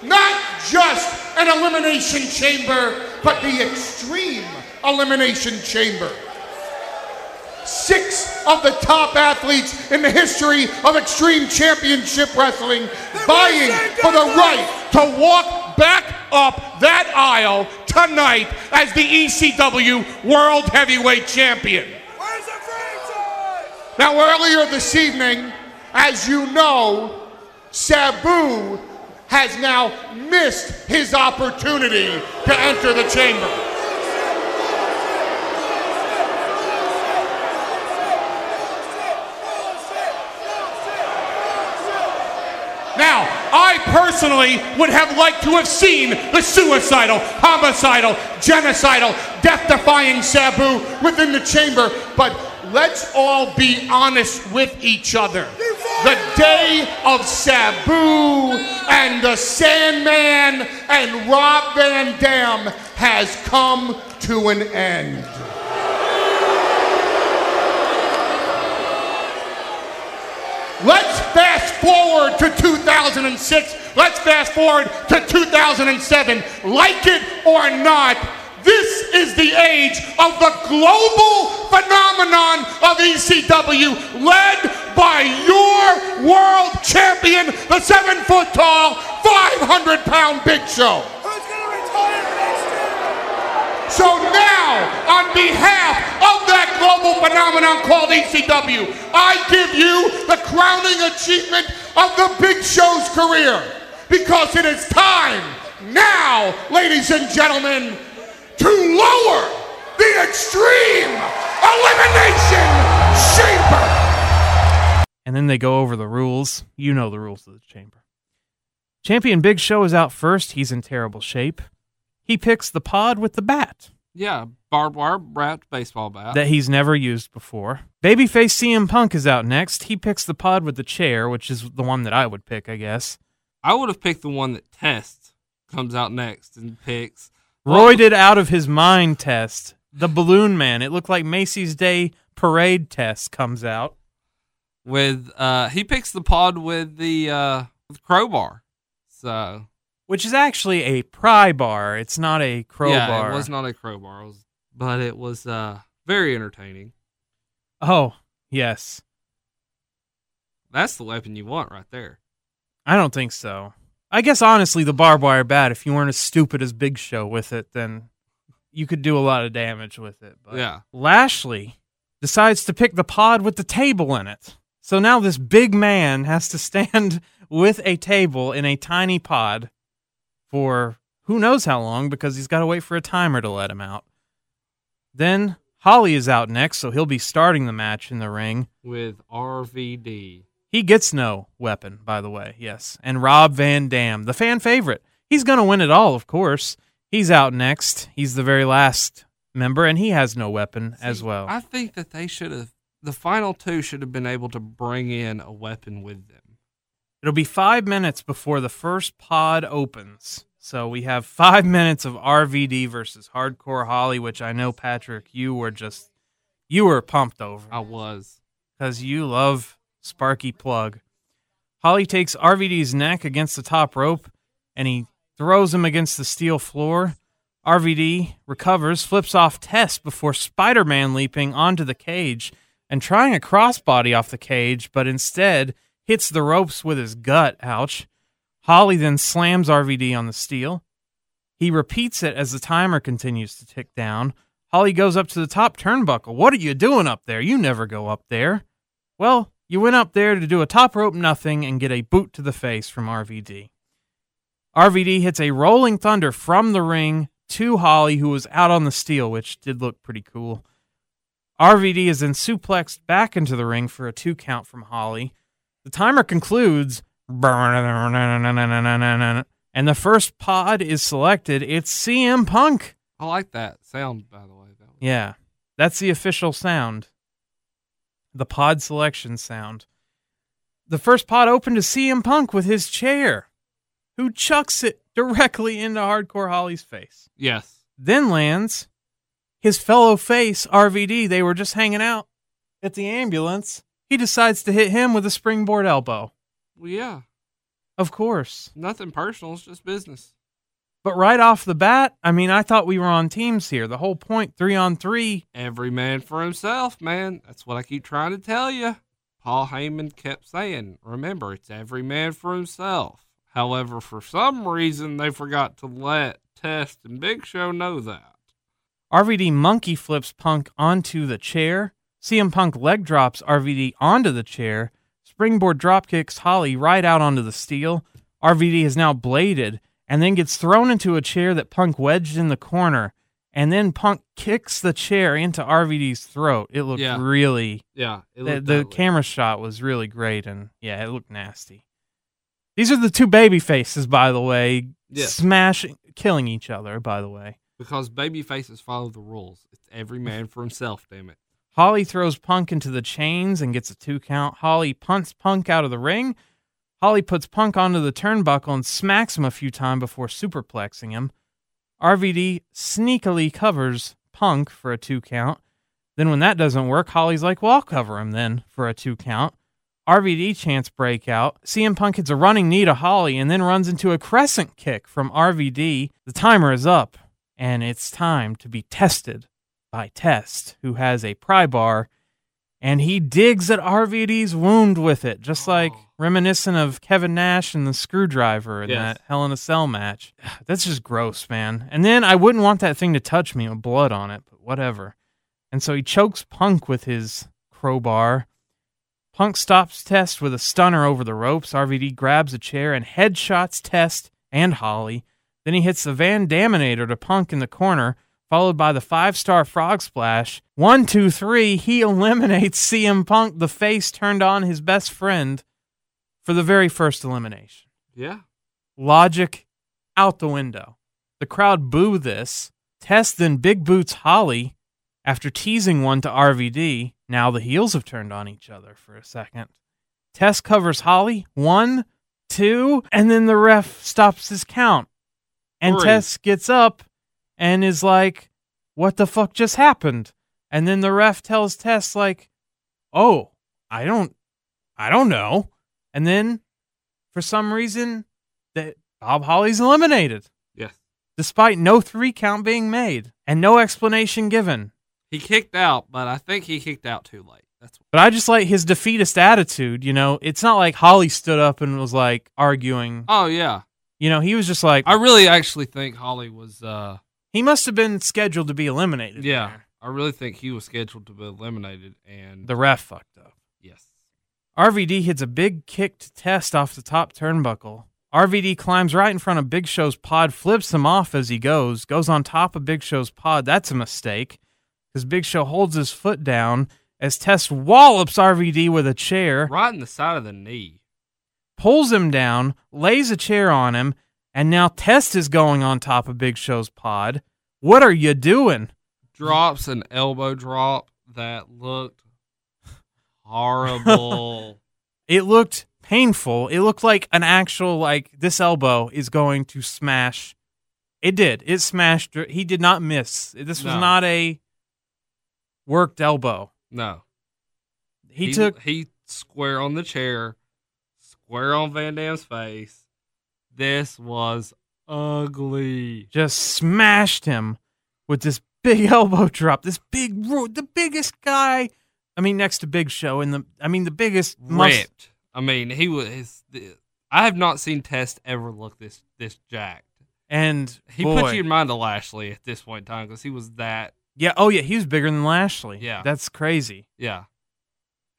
Not just an elimination chamber, but the Extreme Elimination Chamber. 6 of the top athletes in the history of Extreme Championship Wrestling vying for the right to walk back up that aisle tonight as the ECW World Heavyweight Champion. Where's the franchise? Now, earlier this evening, as you know, Sabu has now missed his opportunity to enter the chamber. personally would have liked to have seen the suicidal, homicidal, genocidal, death-defying Sabu within the chamber, but let's all be honest with each other. The day of Sabu and the Sandman and Rob Van Dam has come to an end. Let's fast forward to 2006. Let's fast forward to 2007. Like it or not, this is the age of the global phenomenon of ECW, led by your world champion, the 7-foot-tall, 500-pound Big Show. Who's going to retire next year? So now, on behalf of that global phenomenon called ECW, I give you the crowning achievement of the Big Show's career, because it is time now, ladies and gentlemen, to lower the Extreme Elimination Chamber. And then they go over the rules. You know the rules of the chamber. Champion Big Show is out first. He's in terrible shape. He picks the pod with the bat. Yeah, barbed wire, baseball bat. That he's never used before. Babyface CM Punk is out next. He picks the pod with the chair, which is the one that I would pick, I guess. I would have picked the one that Test comes out next and picks. Roy did out of his mind Test. The balloon man. It looked like Macy's Day Parade Test comes out. With he picks the pod with crowbar. So which is actually a pry bar. It's not a crowbar. Yeah, it was not a crowbar. But it was very entertaining. Oh, yes. That's the weapon you want right there. I don't think so. I guess, honestly, the barbed wire bat, if you weren't as stupid as Big Show with it, then you could do a lot of damage with it. But yeah. Lashley decides to pick the pod with the table in it. So now this big man has to stand with a table in a tiny pod for who knows how long, because he's got to wait for a timer to let him out. Then Holly is out next, so he'll be starting the match in the ring. With RVD. He gets no weapon, by the way, yes. And Rob Van Dam, the fan favorite. He's going to win it all, of course. He's out next. He's the very last member, and he has no weapon as well. I think that they should have, the final two should have been able to bring in a weapon with them. It'll be 5 minutes before the first pod opens. So we have 5 minutes of RVD versus Hardcore Holly, which I know, Patrick, you were pumped over. I was. Because you love Sparky Plug. Holly takes RVD's neck against the top rope, and he throws him against the steel floor. RVD recovers, flips off Test before Spider-Man leaping onto the cage and trying a crossbody off the cage, but instead hits the ropes with his gut. Ouch. Holly then slams RVD on the steel. He repeats it as the timer continues to tick down. Holly goes up to the top turnbuckle. What are you doing up there? You never go up there. Well, you went up there to do a top rope nothing and get a boot to the face from RVD. RVD hits a rolling thunder from the ring to Holly, who was out on the steel, which did look pretty cool. RVD is then suplexed back into the ring for a 2 count from Holly. The timer concludes, and the first pod is selected. It's CM Punk. I like that sound, by the way. Yeah, that's the official sound. The pod selection sound. The first pod opened to CM Punk with his chair, who chucks it directly into Hardcore Holly's face. Yes. Then lands his fellow face, RVD. They were just hanging out at the ambulance. He decides to hit him with a springboard elbow. Well, yeah. Of course. Nothing personal, it's just business. But right off the bat, I mean, I thought we were on teams here. The whole point, 3-on-3. Every man for himself, man. That's what I keep trying to tell you. Paul Heyman kept saying, remember, it's every man for himself. However, for some reason, they forgot to let Test and Big Show know that. RVD monkey flips Punk onto the chair. CM Punk leg drops RVD onto the chair. Springboard drop kicks Holly right out onto the steel. RVD is now bladed, and then gets thrown into a chair that Punk wedged in the corner, and then Punk kicks the chair into RVD's throat. It looked really... Yeah, it looked the camera shot was really great, and yeah, it looked nasty. These are the two baby faces, by the way, smashing, killing each other, by the way. Because baby faces follow the rules. It's every man for himself, damn it. Holly throws Punk into the chains and gets a 2 count. Holly punts Punk out of the ring. Holly puts Punk onto the turnbuckle and smacks him a few times before superplexing him. RVD sneakily covers Punk for a 2 count. Then when that doesn't work, Holly's like, well, I'll cover him then for a 2 count. RVD chants breakout. CM Punk hits a running knee to Holly and then runs into a crescent kick from RVD. The timer is up, and it's time to be tested by Test, who has a pry bar, and he digs at RVD's wound with it, just like reminiscent of Kevin Nash and the screwdriver in that Hell in a Cell match. That's just gross, man. And then I wouldn't want that thing to touch me with blood on it, but whatever. And so he chokes Punk with his crowbar. Punk stops Test with a stunner over the ropes. RVD grabs a chair and headshots Test and Holly. Then he hits the Van Daminator to Punk in the corner, followed by the 5-star frog splash. 1, 2, 3, he eliminates CM Punk, the face turned on his best friend, for the very first elimination. Yeah. Logic out the window. The crowd boo this. Test then big boots Holly after teasing one to RVD. Now the heels have turned on each other for a second. Test covers Holly. 1, 2, and then the ref stops his count. And Test gets up and is like, what the fuck just happened? And then the ref tells Test, like, oh, I don't know. And then, for some reason, that Bob Holly's eliminated. Yes. Despite no 3 count being made and no explanation given. He kicked out, but I think he kicked out too late. But I just like his defeatist attitude, you know. It's not like Holly stood up and was, like, arguing. Oh, yeah. You know, he was just like... I really actually think Holly was... He must have been scheduled to be eliminated. Yeah, there. I really think he was scheduled to be eliminated, and... The ref fucked up. Yes. RVD hits a big kick to Test off the top turnbuckle. RVD climbs right in front of Big Show's pod, flips him off as he goes on top of Big Show's pod. That's a mistake, because Big Show holds his foot down as Test wallops RVD with a chair. Right in the side of the knee. Pulls him down, lays a chair on him, and now Test is going on top of Big Show's pod. What are you doing? Drops an elbow drop that looked horrible. It looked painful. It looked like an actual, like, this elbow is going to smash. It did. It smashed. He did not miss. This was not a worked elbow. No. He square on the chair. Square on Van Dam's face. This was ugly. Just smashed him with this big elbow drop. This big root. The biggest guy. I mean, next to Big Show, and the biggest ripped. I mean, he was. I have not seen Test ever look this jacked. And he put you in mind of Lashley at this point in time because he was that. Yeah. Oh yeah, he was bigger than Lashley. Yeah. That's crazy. Yeah.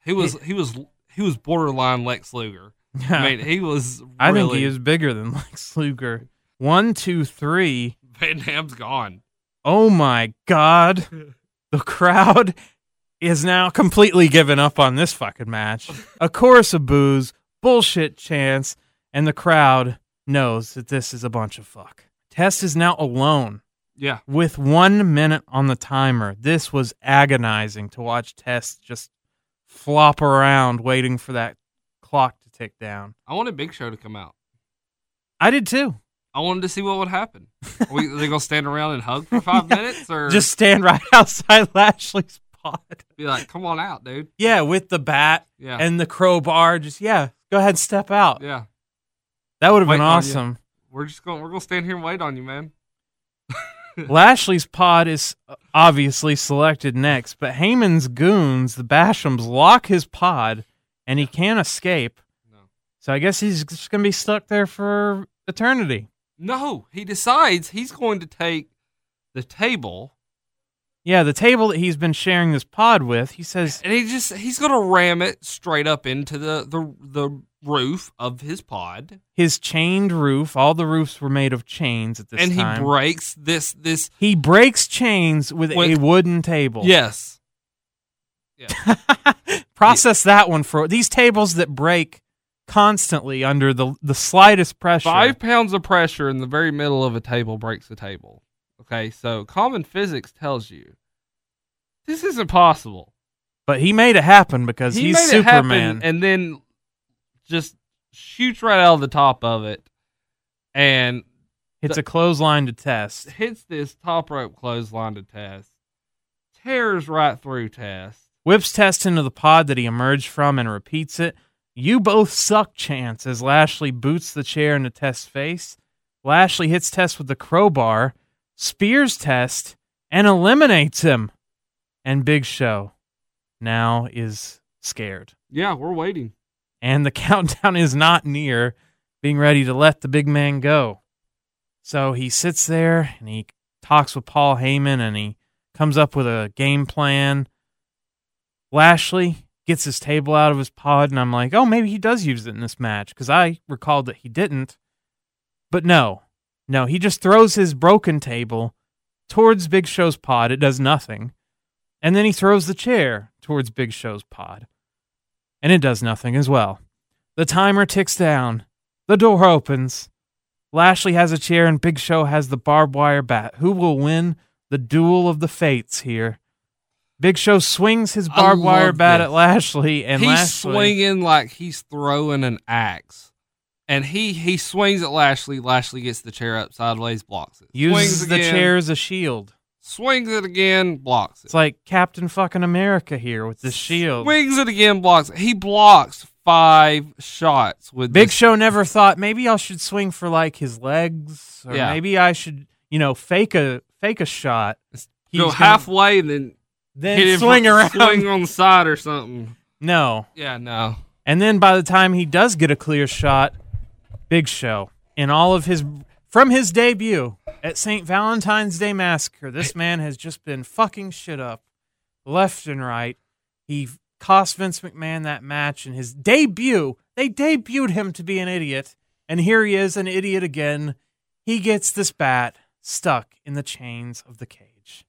He was borderline Lex Luger. I mean, he was really... I think he is bigger than Lex Luger. 1, 2, 3. Van Dam's gone. Oh, my God. The crowd is now completely given up on this fucking match. A chorus of boos, bullshit chants, and the crowd knows that this is a bunch of fuck. Test is now alone. Yeah. With 1 minute on the timer. This was agonizing to watch Test just flop around waiting for that clock to tick down. I wanted Big Show to come out. I did too. I wanted to see what would happen. Are they going to stand around and hug for five minutes? Or just stand right outside Lashley's pod. Be like, come on out, dude. Yeah, with the bat and the crowbar. Just, go ahead and step out. Yeah. That would have been awesome. We're going to stand here and wait on you, man. Lashley's pod is obviously selected next, but Heyman's goons, the Bashams, lock his pod, and he can't escape. No. So I guess he's just going to be stuck there for eternity. No, he decides he's going to take the table. Yeah, the table that he's been sharing this pod with, he says... And he's going to ram it straight up into the roof of his pod. His chained roof. All the roofs were made of chains at this time. And he breaks this... He breaks chains with a wooden table. Yes. Yeah. Process that one for... These tables that break constantly under the slightest pressure. 5 pounds of pressure in the very middle of a table breaks the table. Okay, so common physics tells you this isn't possible. But he made it happen because he's Superman. And then just shoots right out of the top of it and hits a clothesline to Test. Hits this top rope clothesline to Test. Tears right through Test. Whips Test into the pod that he emerged from and repeats it. You both suck chance as Lashley boots the chair into Test's face. Lashley hits Test with the crowbar, spears Test, and eliminates him. And Big Show now is scared. Yeah, we're waiting. And the countdown is not near, being ready to let the big man go. So he sits there, and he talks with Paul Heyman, and he comes up with a game plan. Lashley gets his table out of his pod, and I'm like, oh, maybe he does use it in this match, because I recalled that he didn't. But no, he just throws his broken table towards Big Show's pod. It does nothing. And then he throws the chair towards Big Show's pod. And it does nothing as well. The timer ticks down. The door opens. Lashley has a chair and Big Show has the barbed wire bat. Who will win the duel of the fates here? Big Show swings his barbed wire bat at Lashley. And he's swinging like he's throwing an axe. And he swings at Lashley. Lashley gets the chair up sideways, blocks it. Uses the chair as a shield. Swings it again, blocks it. It's like Captain fucking America here with the shield. Swings it again, blocks it. He blocks 5 shots with Big Show never thought, maybe I should swing for like his legs, or maybe I should, fake a shot. Go halfway and then swing around. Swing on the side or something. No. Yeah, no. And then by the time he does get a clear shot, Big Show, in all of his... From his debut at St. Valentine's Day Massacre, this man has just been fucking shit up left and right. He cost Vince McMahon that match in his debut. They debuted him to be an idiot, and here he is, an idiot again. He gets this bat stuck in the chains of the cage.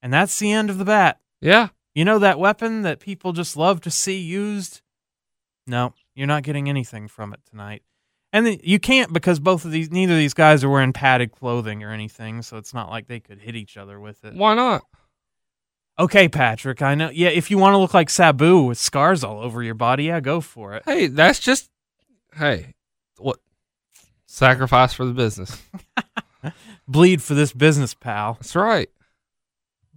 And that's the end of the bat. Yeah. You know that weapon that people just love to see used? No, you're not getting anything from it tonight. And you can't because neither of these guys are wearing padded clothing or anything, so it's not like they could hit each other with it. Why not? Okay, Patrick, I know. Yeah, if you want to look like Sabu with scars all over your body, yeah, go for it. Hey, that's just, what? Sacrifice for the business. Bleed for this business, pal. That's right.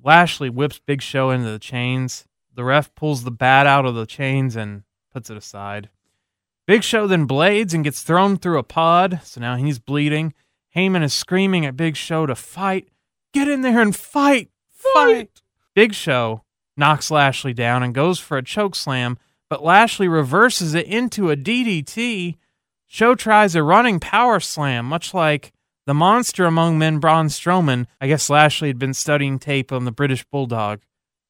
Lashley whips Big Show into the chains. The ref pulls the bat out of the chains and puts it aside. Big Show then blades and gets thrown through a pod, so now he's bleeding. Heyman is screaming at Big Show to fight. Get in there and fight! Big Show knocks Lashley down and goes for a choke slam, but Lashley reverses it into a DDT. Show tries a running power slam, much like the monster among men, Braun Strowman. I guess Lashley had been studying tape on the British Bulldog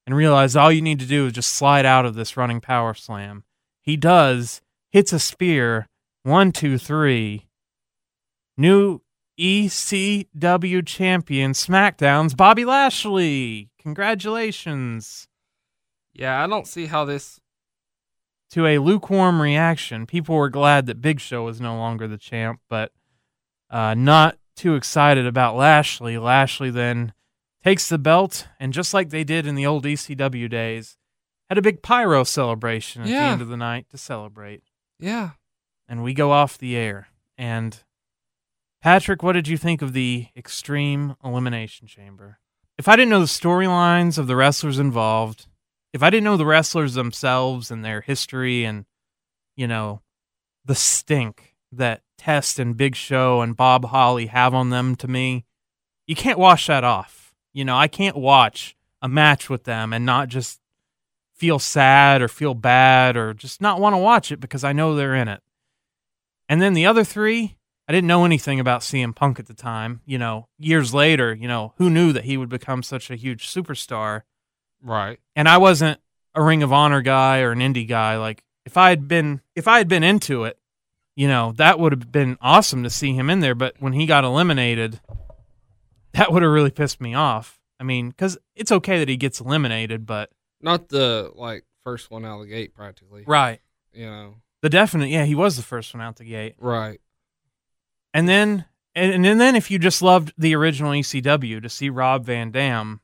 and realized all you need to do is just slide out of this running power slam. He does. Hits a spear, 1, 2, 3. New ECW champion SmackDown's Bobby Lashley. Congratulations. Yeah, I don't see how this... To a lukewarm reaction, people were glad that Big Show was no longer the champ, but not too excited about Lashley. Lashley then takes the belt, and just like they did in the old ECW days, had a big pyro celebration at the end of the night to celebrate. Yeah. And we go off the air. And, Patrick, what did you think of the Extreme Elimination Chamber? If I didn't know the storylines of the wrestlers involved, if I didn't know the wrestlers themselves and their history and, the stink that Test and Big Show and Bob Holly have on them to me, you can't wash that off. I can't watch a match with them and not just feel sad or feel bad or just not want to watch it because I know they're in it. And then the other three, I didn't know anything about CM Punk at the time. Years later, who knew that he would become such a huge superstar? Right. And I wasn't a Ring of Honor guy or an indie guy. Like if I had been into it, that would have been awesome to see him in there. But when he got eliminated, that would have really pissed me off. I mean, because it's okay that he gets eliminated, but not the, first one out of the gate, practically. Right. The definite, yeah, he was the first one out the gate. Right. And then if you just loved the original ECW, to see Rob Van Dam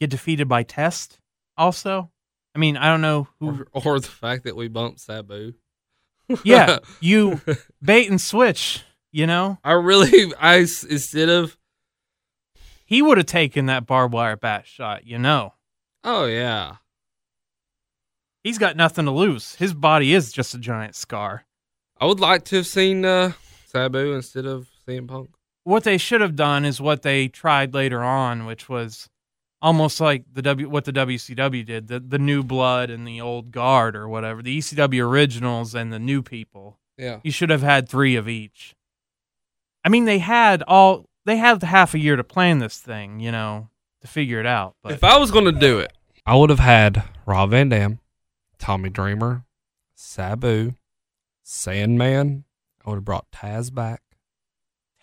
get defeated by Test also. I mean, I don't know who... Or the fact that we bumped Sabu. Yeah, you bait and switch, you know? I instead of... He would have taken that barbed wire bat shot, you know? Oh, yeah. He's got nothing to lose. His body is just a giant scar. I would like to have seen Sabu instead of CM Punk. What they should have done is what they tried later on, which was almost like what the WCW did, the new blood and the old guard or whatever, the ECW originals and the new people. Yeah. You should have had three of each. I mean, they had half a year to plan this thing, you know, to figure it out. But if I was going to do it, I would have had Rob Van Dam, Tommy Dreamer, Sabu, Sandman. I would have brought Taz back.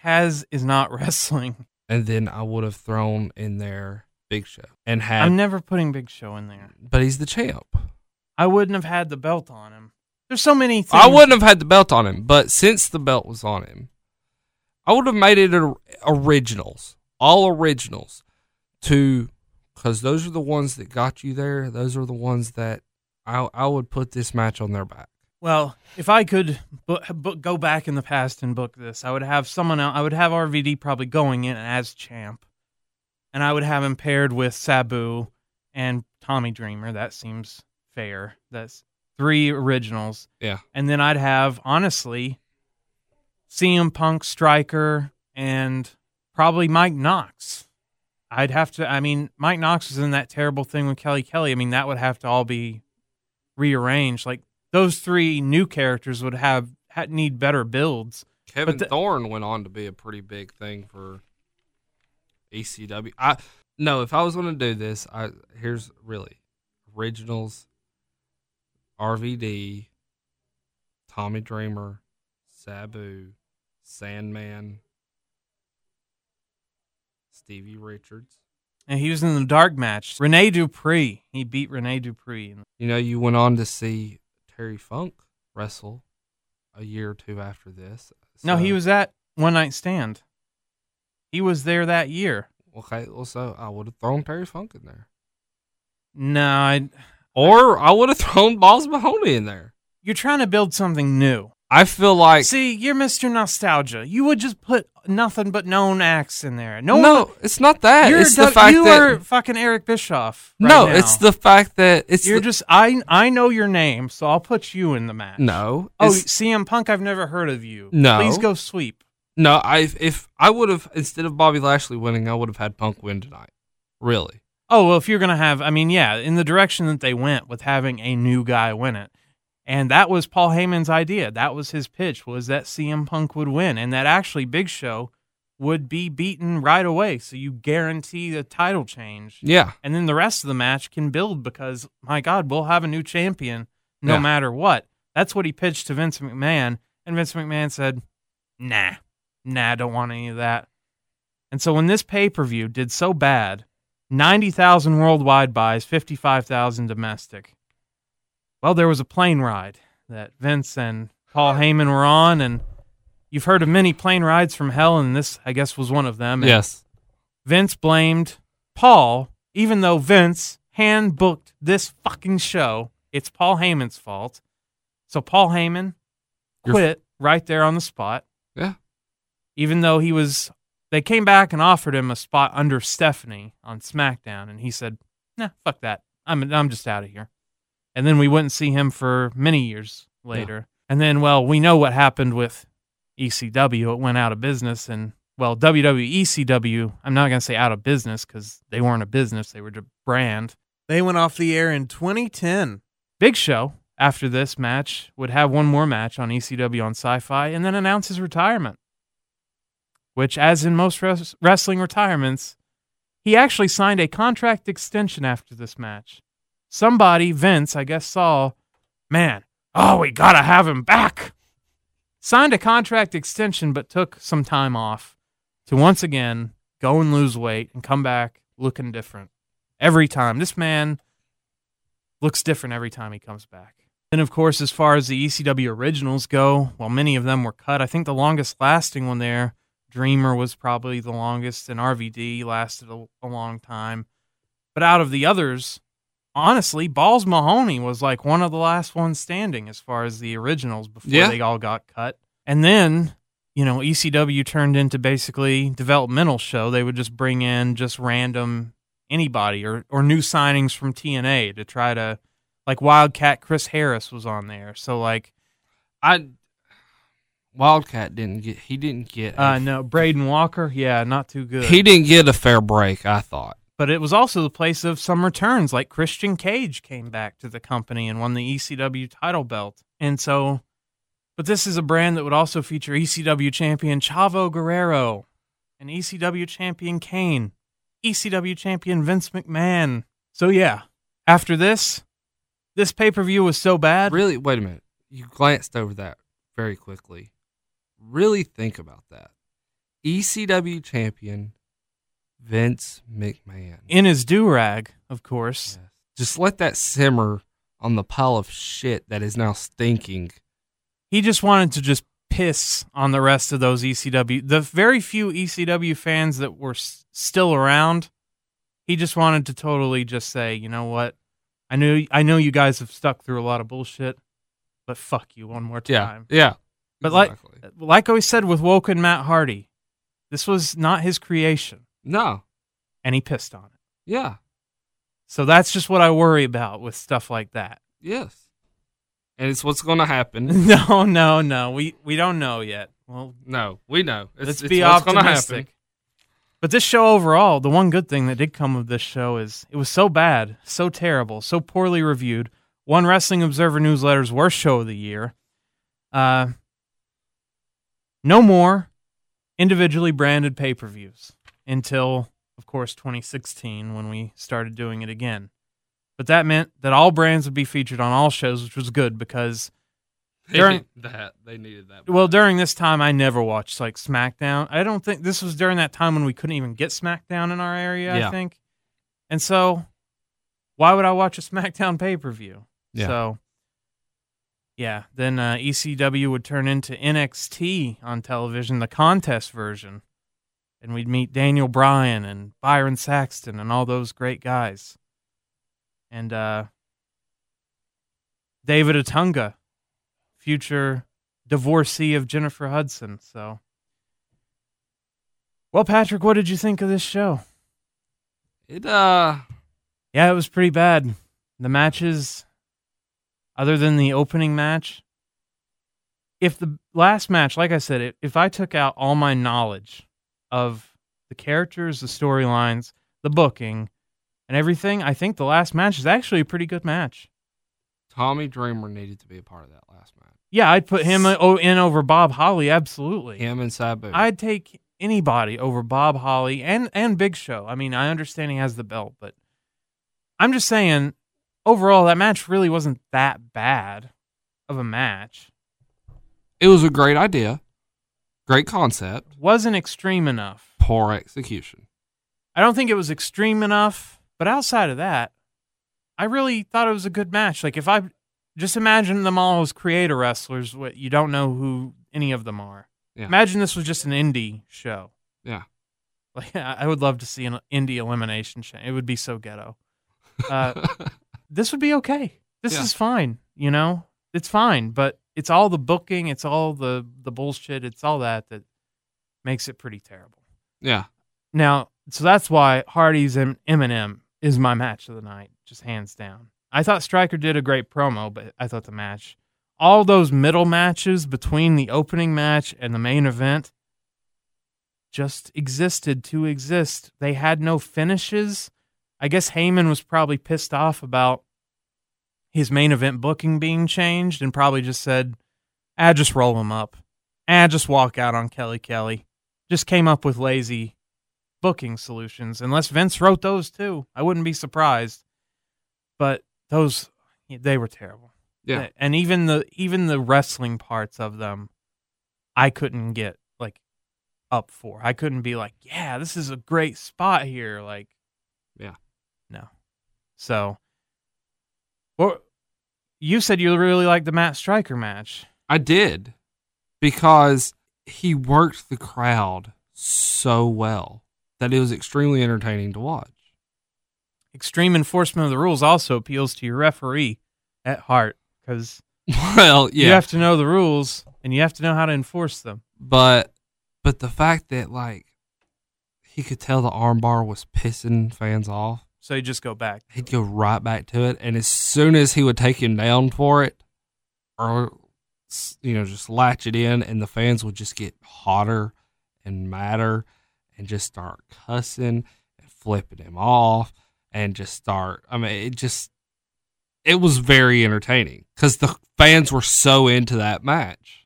Taz is not wrestling. And then I would have thrown in there Big Show. I'm never putting Big Show in there. But he's the champ. I wouldn't have had the belt on him. There's so many things. I wouldn't have had the belt on him, but since the belt was on him, I would have made it originals. All originals. Because those are the ones that got you there. Those are the ones that I would put this match on their back. Well, if I could go back in the past and book this, I would have someone else. I would have RVD probably going in as champ. And I would have him paired with Sabu and Tommy Dreamer. That seems fair. That's three originals. Yeah. And then I'd have, honestly, CM Punk, Stryker, and probably Mike Knox. Mike Knox was in that terrible thing with Kelly Kelly. I mean, that would have to all be rearranged. Like, those three new characters would need better builds. Kevin Thorn went on to be a pretty big thing for ECW. If I was going to do this, here's really originals: RVD, Tommy Dreamer, Sabu, Sandman, Stevie Richards. And he was in the dark match. Rene Dupree. He beat Rene Dupree. You know, you went on to see Terry Funk wrestle a year or two after this. So. No, he was at One Night Stand. He was there that year. Okay, well, so I would have thrown Terry Funk in there. No, I would have thrown Balls Mahoney in there. You're trying to build something new. I feel like... See, you're Mr. Nostalgia. You would just put nothing but known acts in there. No, it's not that. It's the fact that... You are fucking Eric Bischoff right now. No, it's the fact that... I know your name, so I'll put you in the match. No. Oh, CM Punk, I've never heard of you. No. Please go sweep. No, if I would have, instead of Bobby Lashley winning, I would have had Punk win tonight. Really. Oh, well, if you're going to have, in the direction that they went with having a new guy win it. And that was Paul Heyman's idea. That was his pitch, was that CM Punk would win. And that actually Big Show would be beaten right away. So you guarantee the title change. Yeah. And then the rest of the match can build because, my God, we'll have a new champion no matter what. That's what he pitched to Vince McMahon. And Vince McMahon said, nah, I don't want any of that. And so when this pay-per-view did so bad, 90,000 worldwide buys, 55,000 domestic. Well, there was a plane ride that Vince and Paul Heyman were on, and you've heard of many plane rides from hell, and this, I guess, was one of them. And yes. Vince blamed Paul, even though Vince hand-booked this fucking show. It's Paul Heyman's fault. So Paul Heyman quit right there on the spot. Yeah. Even though they came back and offered him a spot under Stephanie on SmackDown, and he said, nah, fuck that. I'm just out of here. And then we wouldn't see him for many years later. Yeah. And then, well, we know what happened with ECW. It went out of business, and, well, WWE ECW, I'm not going to say out of business because they weren't a business. They were just a brand. They went off the air in 2010. Big Show, after this match, would have one more match on ECW on Sci-Fi and then announce his retirement. Which, as in most wrestling retirements, he actually signed a contract extension after this match. Somebody, Vince, I guess, saw, we gotta have him back. Signed a contract extension, but took some time off to once again go and lose weight and come back looking different. Every time. This man looks different every time he comes back. Then, of course, as far as the ECW originals go, while many of them were cut, I think the longest-lasting one there, Dreamer was probably the longest, and RVD lasted a long time. But out of the others, honestly, Balls Mahoney was like one of the last ones standing as far as the originals before they all got cut. And then, you know, ECW turned into basically developmental show. They would just bring in just random anybody or new signings from TNA to try to, like Wildcat Chris Harris was on there. So like, Wildcat didn't get no, Braden Walker, not too good. He didn't get a fair break, I thought. But it was also the place of some returns, like Christian Cage came back to the company and won the ECW title belt. And so, but this is a brand that would also feature ECW champion Chavo Guerrero, and ECW champion Kane, ECW champion Vince McMahon. So yeah, after this pay-per-view was so bad. Really, wait a minute. You glanced over that very quickly. Really think about that. ECW champion Vince McMahon. In his do-rag, of course. Yes. Just let that simmer on the pile of shit that is now stinking. He just wanted to just piss on the rest of those ECW. The very few ECW fans that were still around, he just wanted to totally just say, you know what? I know you guys have stuck through a lot of bullshit, but fuck you one more time. Yeah, but exactly. like I always said with Woken Matt Hardy, this was not his creation. No. And he pissed on it. Yeah. So that's just what I worry about with stuff like that. Yes. And it's what's going to happen. No. We don't know yet. Well, no, we know. Let's be optimistic. But this show overall, the one good thing that did come of this show is it was so bad, so terrible, so poorly reviewed. One Wrestling Observer Newsletter's worst show of the year. No more individually branded pay-per-views until, of course, 2016 when we started doing it again. But that meant that all brands would be featured on all shows, which was good because they needed that. Well, during this time, I never watched like SmackDown. I don't think this was during that time when we couldn't even get SmackDown in our area. Yeah. I think, and so why would I watch a SmackDown pay-per-view? Yeah. So, yeah. Then ECW would turn into NXT on television, the contest version, and we'd meet Daniel Bryan and Byron Saxton and all those great guys, and David Otunga, future divorcee of Jennifer Hudson. So, well, Patrick, what did you think of this show? It was pretty bad. The matches, other than the opening match, if the last match, like I said, if I took out all my knowledge of the characters, the storylines, the booking, and everything, I think the last match is actually a pretty good match. Tommy Dreamer needed to be a part of that last match. Yeah, I'd put him in over Bob Holly, absolutely. Him and Sabu. I'd take anybody over Bob Holly and Big Show. I mean, I understand he has the belt, but I'm just saying, overall, that match really wasn't that bad of a match. It was a great idea. Great concept. Wasn't extreme enough. Poor execution. I don't think it was extreme enough, but outside of that, I really thought it was a good match. Like, if I just imagine them all as creator wrestlers, you don't know who any of them are. Yeah. Imagine this was just an indie show. Yeah. Like, I would love to see an indie elimination show. It would be so ghetto. This would be okay. This is fine, you know? It's fine, but it's all the booking, it's all the bullshit, it's all that makes it pretty terrible. Yeah. Now, so that's why Hardy's and MNM is my match of the night, just hands down. I thought Stryker did a great promo, but I thought the match, all those middle matches between the opening match and the main event just existed to exist. They had no finishes. I guess Heyman was probably pissed off about his main event booking being changed and probably just said, just roll him up. Just walk out on Kelly Kelly. Just came up with lazy booking solutions, unless Vince wrote those too. I wouldn't be surprised. But those, they were terrible. Yeah. And even the wrestling parts of them, I couldn't get like up for. I couldn't be like, yeah, this is a great spot here. Like, yeah. No. So, you said you really liked the Matt Stryker match. I did, because he worked the crowd so well that it was extremely entertaining to watch. Extreme enforcement of the rules also appeals to your referee at heart, because you have to know the rules and you have to know how to enforce them. But the fact that, like, he could tell the armbar was pissing fans off. So he'd just go back. He'd go right back to it. And as soon as he would take him down for it, or, you know, just latch it in, and the fans would just get hotter and madder and just start cussing and flipping him off and just start. I mean, it was very entertaining because the fans were so into that match.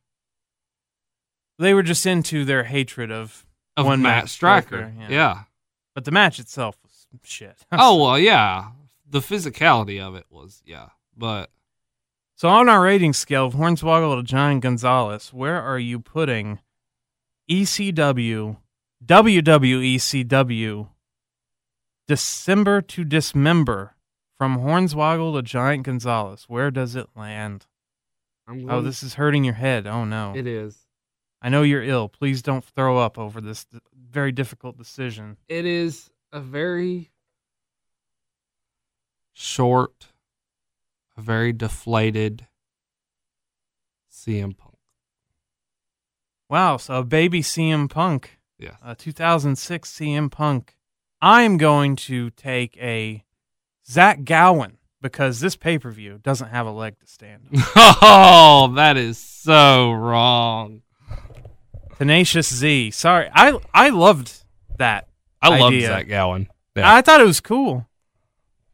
They were just into their hatred of one Matt Stryker. Yeah. But the match itself was shit. Oh, well, yeah. The physicality of it was, yeah. But so on our rating scale of Hornswoggle to Giant Gonzalez, where are you putting ECW, WWECW, December to Dismember, from Hornswoggle to Giant Gonzalez? Where does it land? Oh, this is hurting your head. Oh, no. It is. I know you're ill. Please don't throw up over this very difficult decision. It is a very short, a very deflated CM Punk. Wow, so baby CM Punk. Yes. 2006 CM Punk. I'm going to take a Zach Gowen, because this pay-per-view doesn't have a leg to stand on. Oh, that is so wrong. Tenacious Z. Sorry, I loved that. I loved Zach Gowen. Yeah. I thought it was cool.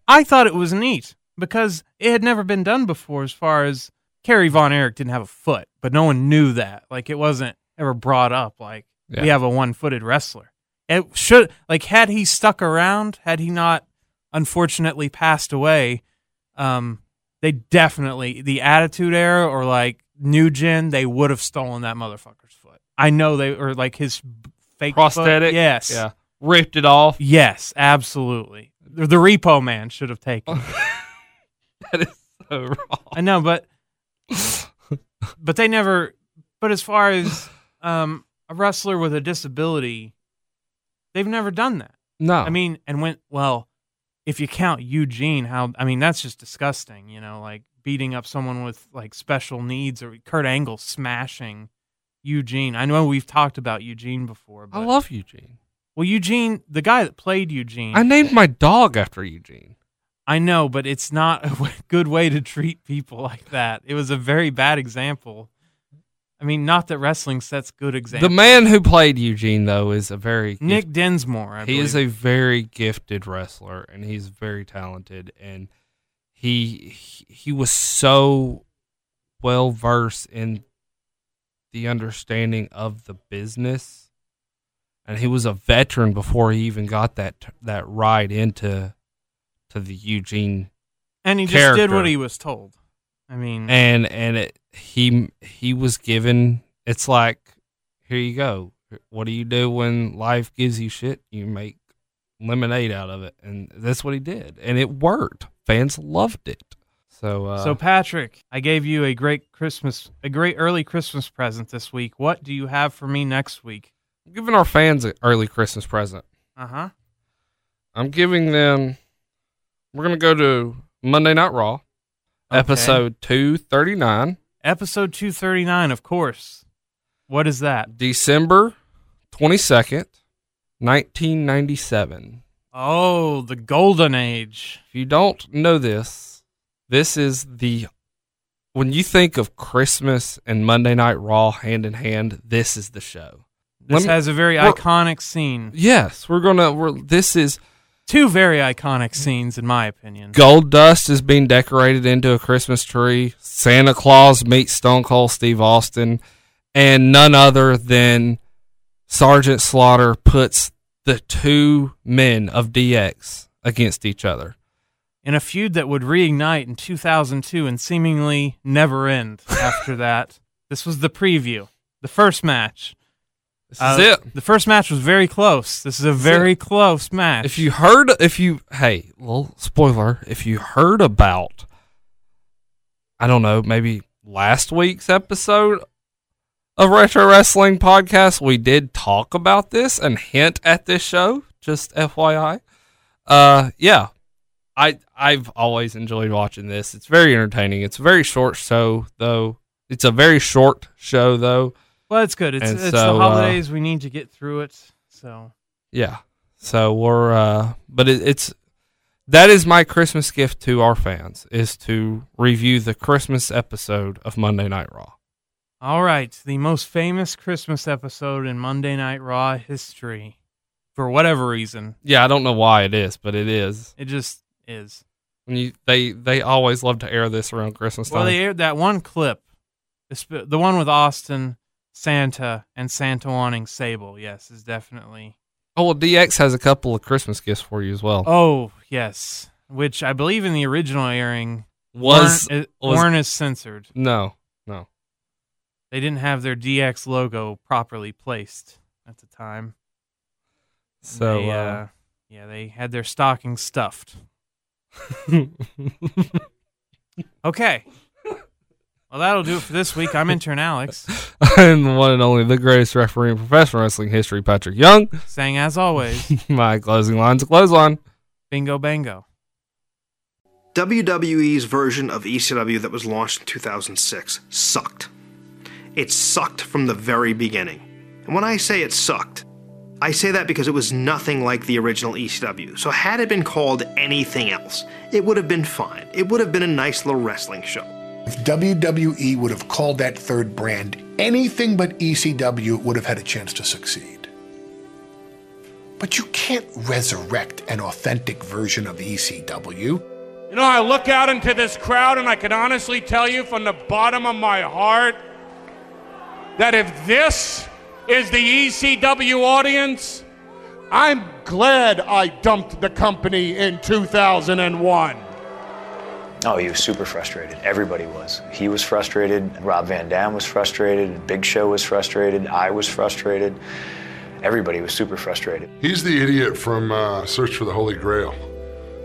I thought it was neat because it had never been done before. As far as Kerry Von Erich didn't have a foot, but no one knew that. Like, it wasn't ever brought up. Like, we have a one-footed wrestler. It should, like, had he stuck around, had he not unfortunately passed away, they definitely, the Attitude Era or like New Gen, they would have stolen that motherfucker's foot. I know they, or like his fake prosthetic foot. Yes. Yeah. Ripped it off. Yes, absolutely. The Repo Man should have taken it. That is so wrong. I know, but they never, but as far as a wrestler with a disability, they've never done that. No. I mean, if you count Eugene, that's just disgusting, you know, like beating up someone with like special needs, or Kurt Angle smashing Eugene. I know we've talked about Eugene before. But I love Eugene. Well, Eugene, the guy that played Eugene. I named my dog after Eugene. I know, but it's not a good way to treat people like that. It was a very bad example. I mean, not that wrestling sets good examples. The man who played Eugene, though, is a very... Nick Densmore, I believe. He is a very gifted wrestler, and he's very talented, and he was so well-versed in the understanding of the business, and he was a veteran before he even got that ride into the Eugene and he character. Just did what he was told. I mean... And it... He was given, it's like, here you go. What do you do when life gives you shit? You make lemonade out of it. And that's what he did. And it worked. Fans loved it. So Patrick, I gave you a great early Christmas present this week. What do you have for me next week? I'm giving our fans an early Christmas present. Uh-huh. I'm giving them, we're going to go to Monday Night Raw, okay. Episode 239. Episode 239, of course. What is that? December 22nd, 1997. Oh, the golden age. If you don't know this is the... When you think of Christmas and Monday Night Raw hand in hand, this is the show. This has a very iconic scene. Yes, this is... Two very iconic scenes, in my opinion. Gold dust is being decorated into a Christmas tree. Santa Claus meets Stone Cold Steve Austin. And none other than Sergeant Slaughter puts the two men of DX against each other. In a feud that would reignite in 2002 and seemingly never end after that. This was the preview. The first match. This is it. The first match was very close. This is a very close match. If you heard about I don't know, maybe last week's episode of Retro Wrestling Podcast, we did talk about this and hint at this show, just FYI. Yeah, I've always enjoyed watching this. It's very entertaining. It's a very short show, though. Well, it's good. It's so, the holidays. We need to get through it. So yeah. So we're but it's that is my Christmas gift to our fans, is to review the Christmas episode of Monday Night Raw. All right, the most famous Christmas episode in Monday Night Raw history, for whatever reason. Yeah, I don't know why it is, but it is. It just is. And they always love to air this around Christmas time. Well, they aired that one clip, the one with Austin, Santa, and Santa wanting Sable. Yes, is definitely. Oh, well, DX has a couple of Christmas gifts for you as well. Oh, yes, which I believe in the original airing weren't as censored. No. They didn't have their DX logo properly placed at the time. So, they, yeah, they had their stocking stuffed. Okay. Well, that'll do it for this week. I'm intern Alex. I'm the one and only, the greatest referee in professional wrestling history, Patrick Young. Saying, as always, my closing line's a clothesline. Bingo, bango. WWE's version of ECW that was launched in 2006 sucked. It sucked from the very beginning. And when I say it sucked, I say that because it was nothing like the original ECW. So had it been called anything else, it would have been fine. It would have been a nice little wrestling show. If WWE would have called that third brand anything but ECW, it would have had a chance to succeed. But you can't resurrect an authentic version of ECW. You know, I look out into this crowd and I can honestly tell you from the bottom of my heart that if this is the ECW audience, I'm glad I dumped the company in 2001. Oh, he was super frustrated. Everybody was. He was frustrated. Rob Van Dam was frustrated. Big Show was frustrated. I was frustrated. Everybody was super frustrated. He's the idiot from Search for the Holy Grail.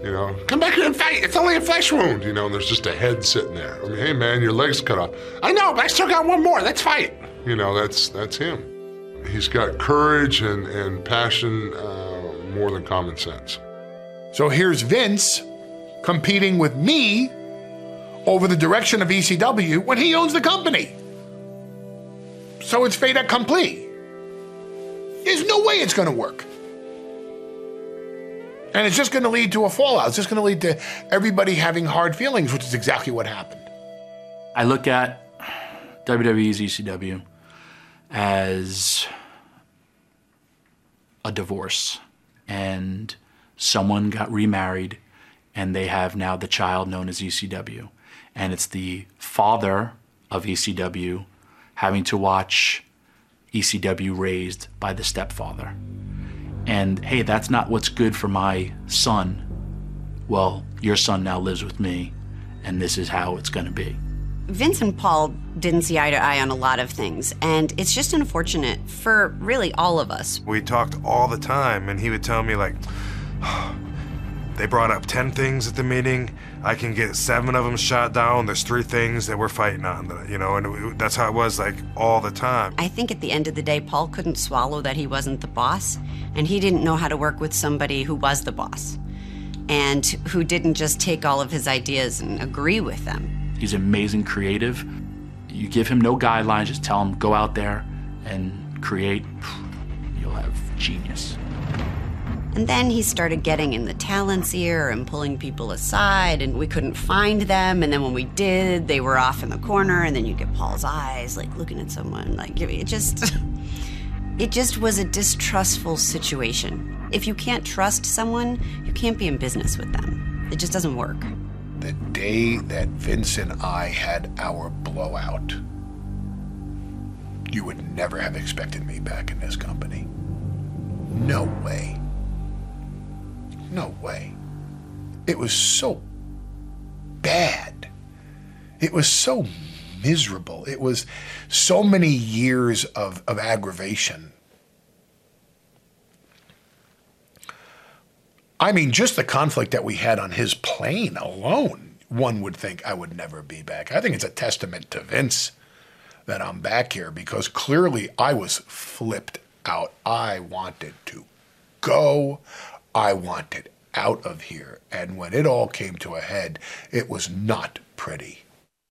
You know, come back here and fight. It's only a flesh wound. You know, and there's just a head sitting there. I mean, hey, man, your leg's cut off. I know, but I still got one more. Let's fight. You know, that's him. He's got courage and passion more than common sense. So here's Vince competing with me over the direction of ECW when he owns the company. So it's fait accompli. There's no way it's going to work. And it's just going to lead to a fallout. It's just going to lead to everybody having hard feelings, which is exactly what happened. I look at WWE's ECW as a divorce, and someone got remarried, and they have now the child known as ECW, and it's the father of ECW having to watch ECW raised by the stepfather. And hey, that's not what's good for my son. Well, your son now lives with me, and this is how it's going to be. Vince and Paul didn't see eye to eye on a lot of things, and it's just unfortunate for really all of us. We talked all the time, and he would tell me, like, they brought up 10 things at the meeting. I can get 7 of them shot down. There's 3 things that we're fighting on, you know, and that's how it was, like, all the time. I think at the end of the day, Paul couldn't swallow that he wasn't the boss, and he didn't know how to work with somebody who was the boss and who didn't just take all of his ideas and agree with them. He's amazing creative. You give him no guidelines, just tell him, go out there and create. You'll have genius. And then he started getting in the talent's ear and pulling people aside, and we couldn't find them. And then when we did, they were off in the corner, and then you get Paul's eyes, like, looking at someone. Like, it just was a distrustful situation. If you can't trust someone, you can't be in business with them. It just doesn't work. The day that Vince and I had our blowout, you would never have expected me back in this company. No way. No way. It was so bad. It was so miserable. It was so many years of aggravation. I mean, just the conflict that we had on his plane alone one would think I would never be back. I think it's a testament to Vince that I'm back here, because clearly I was flipped out. I wanted to go. I wanted out of here. And when it all came to a head, it was not pretty.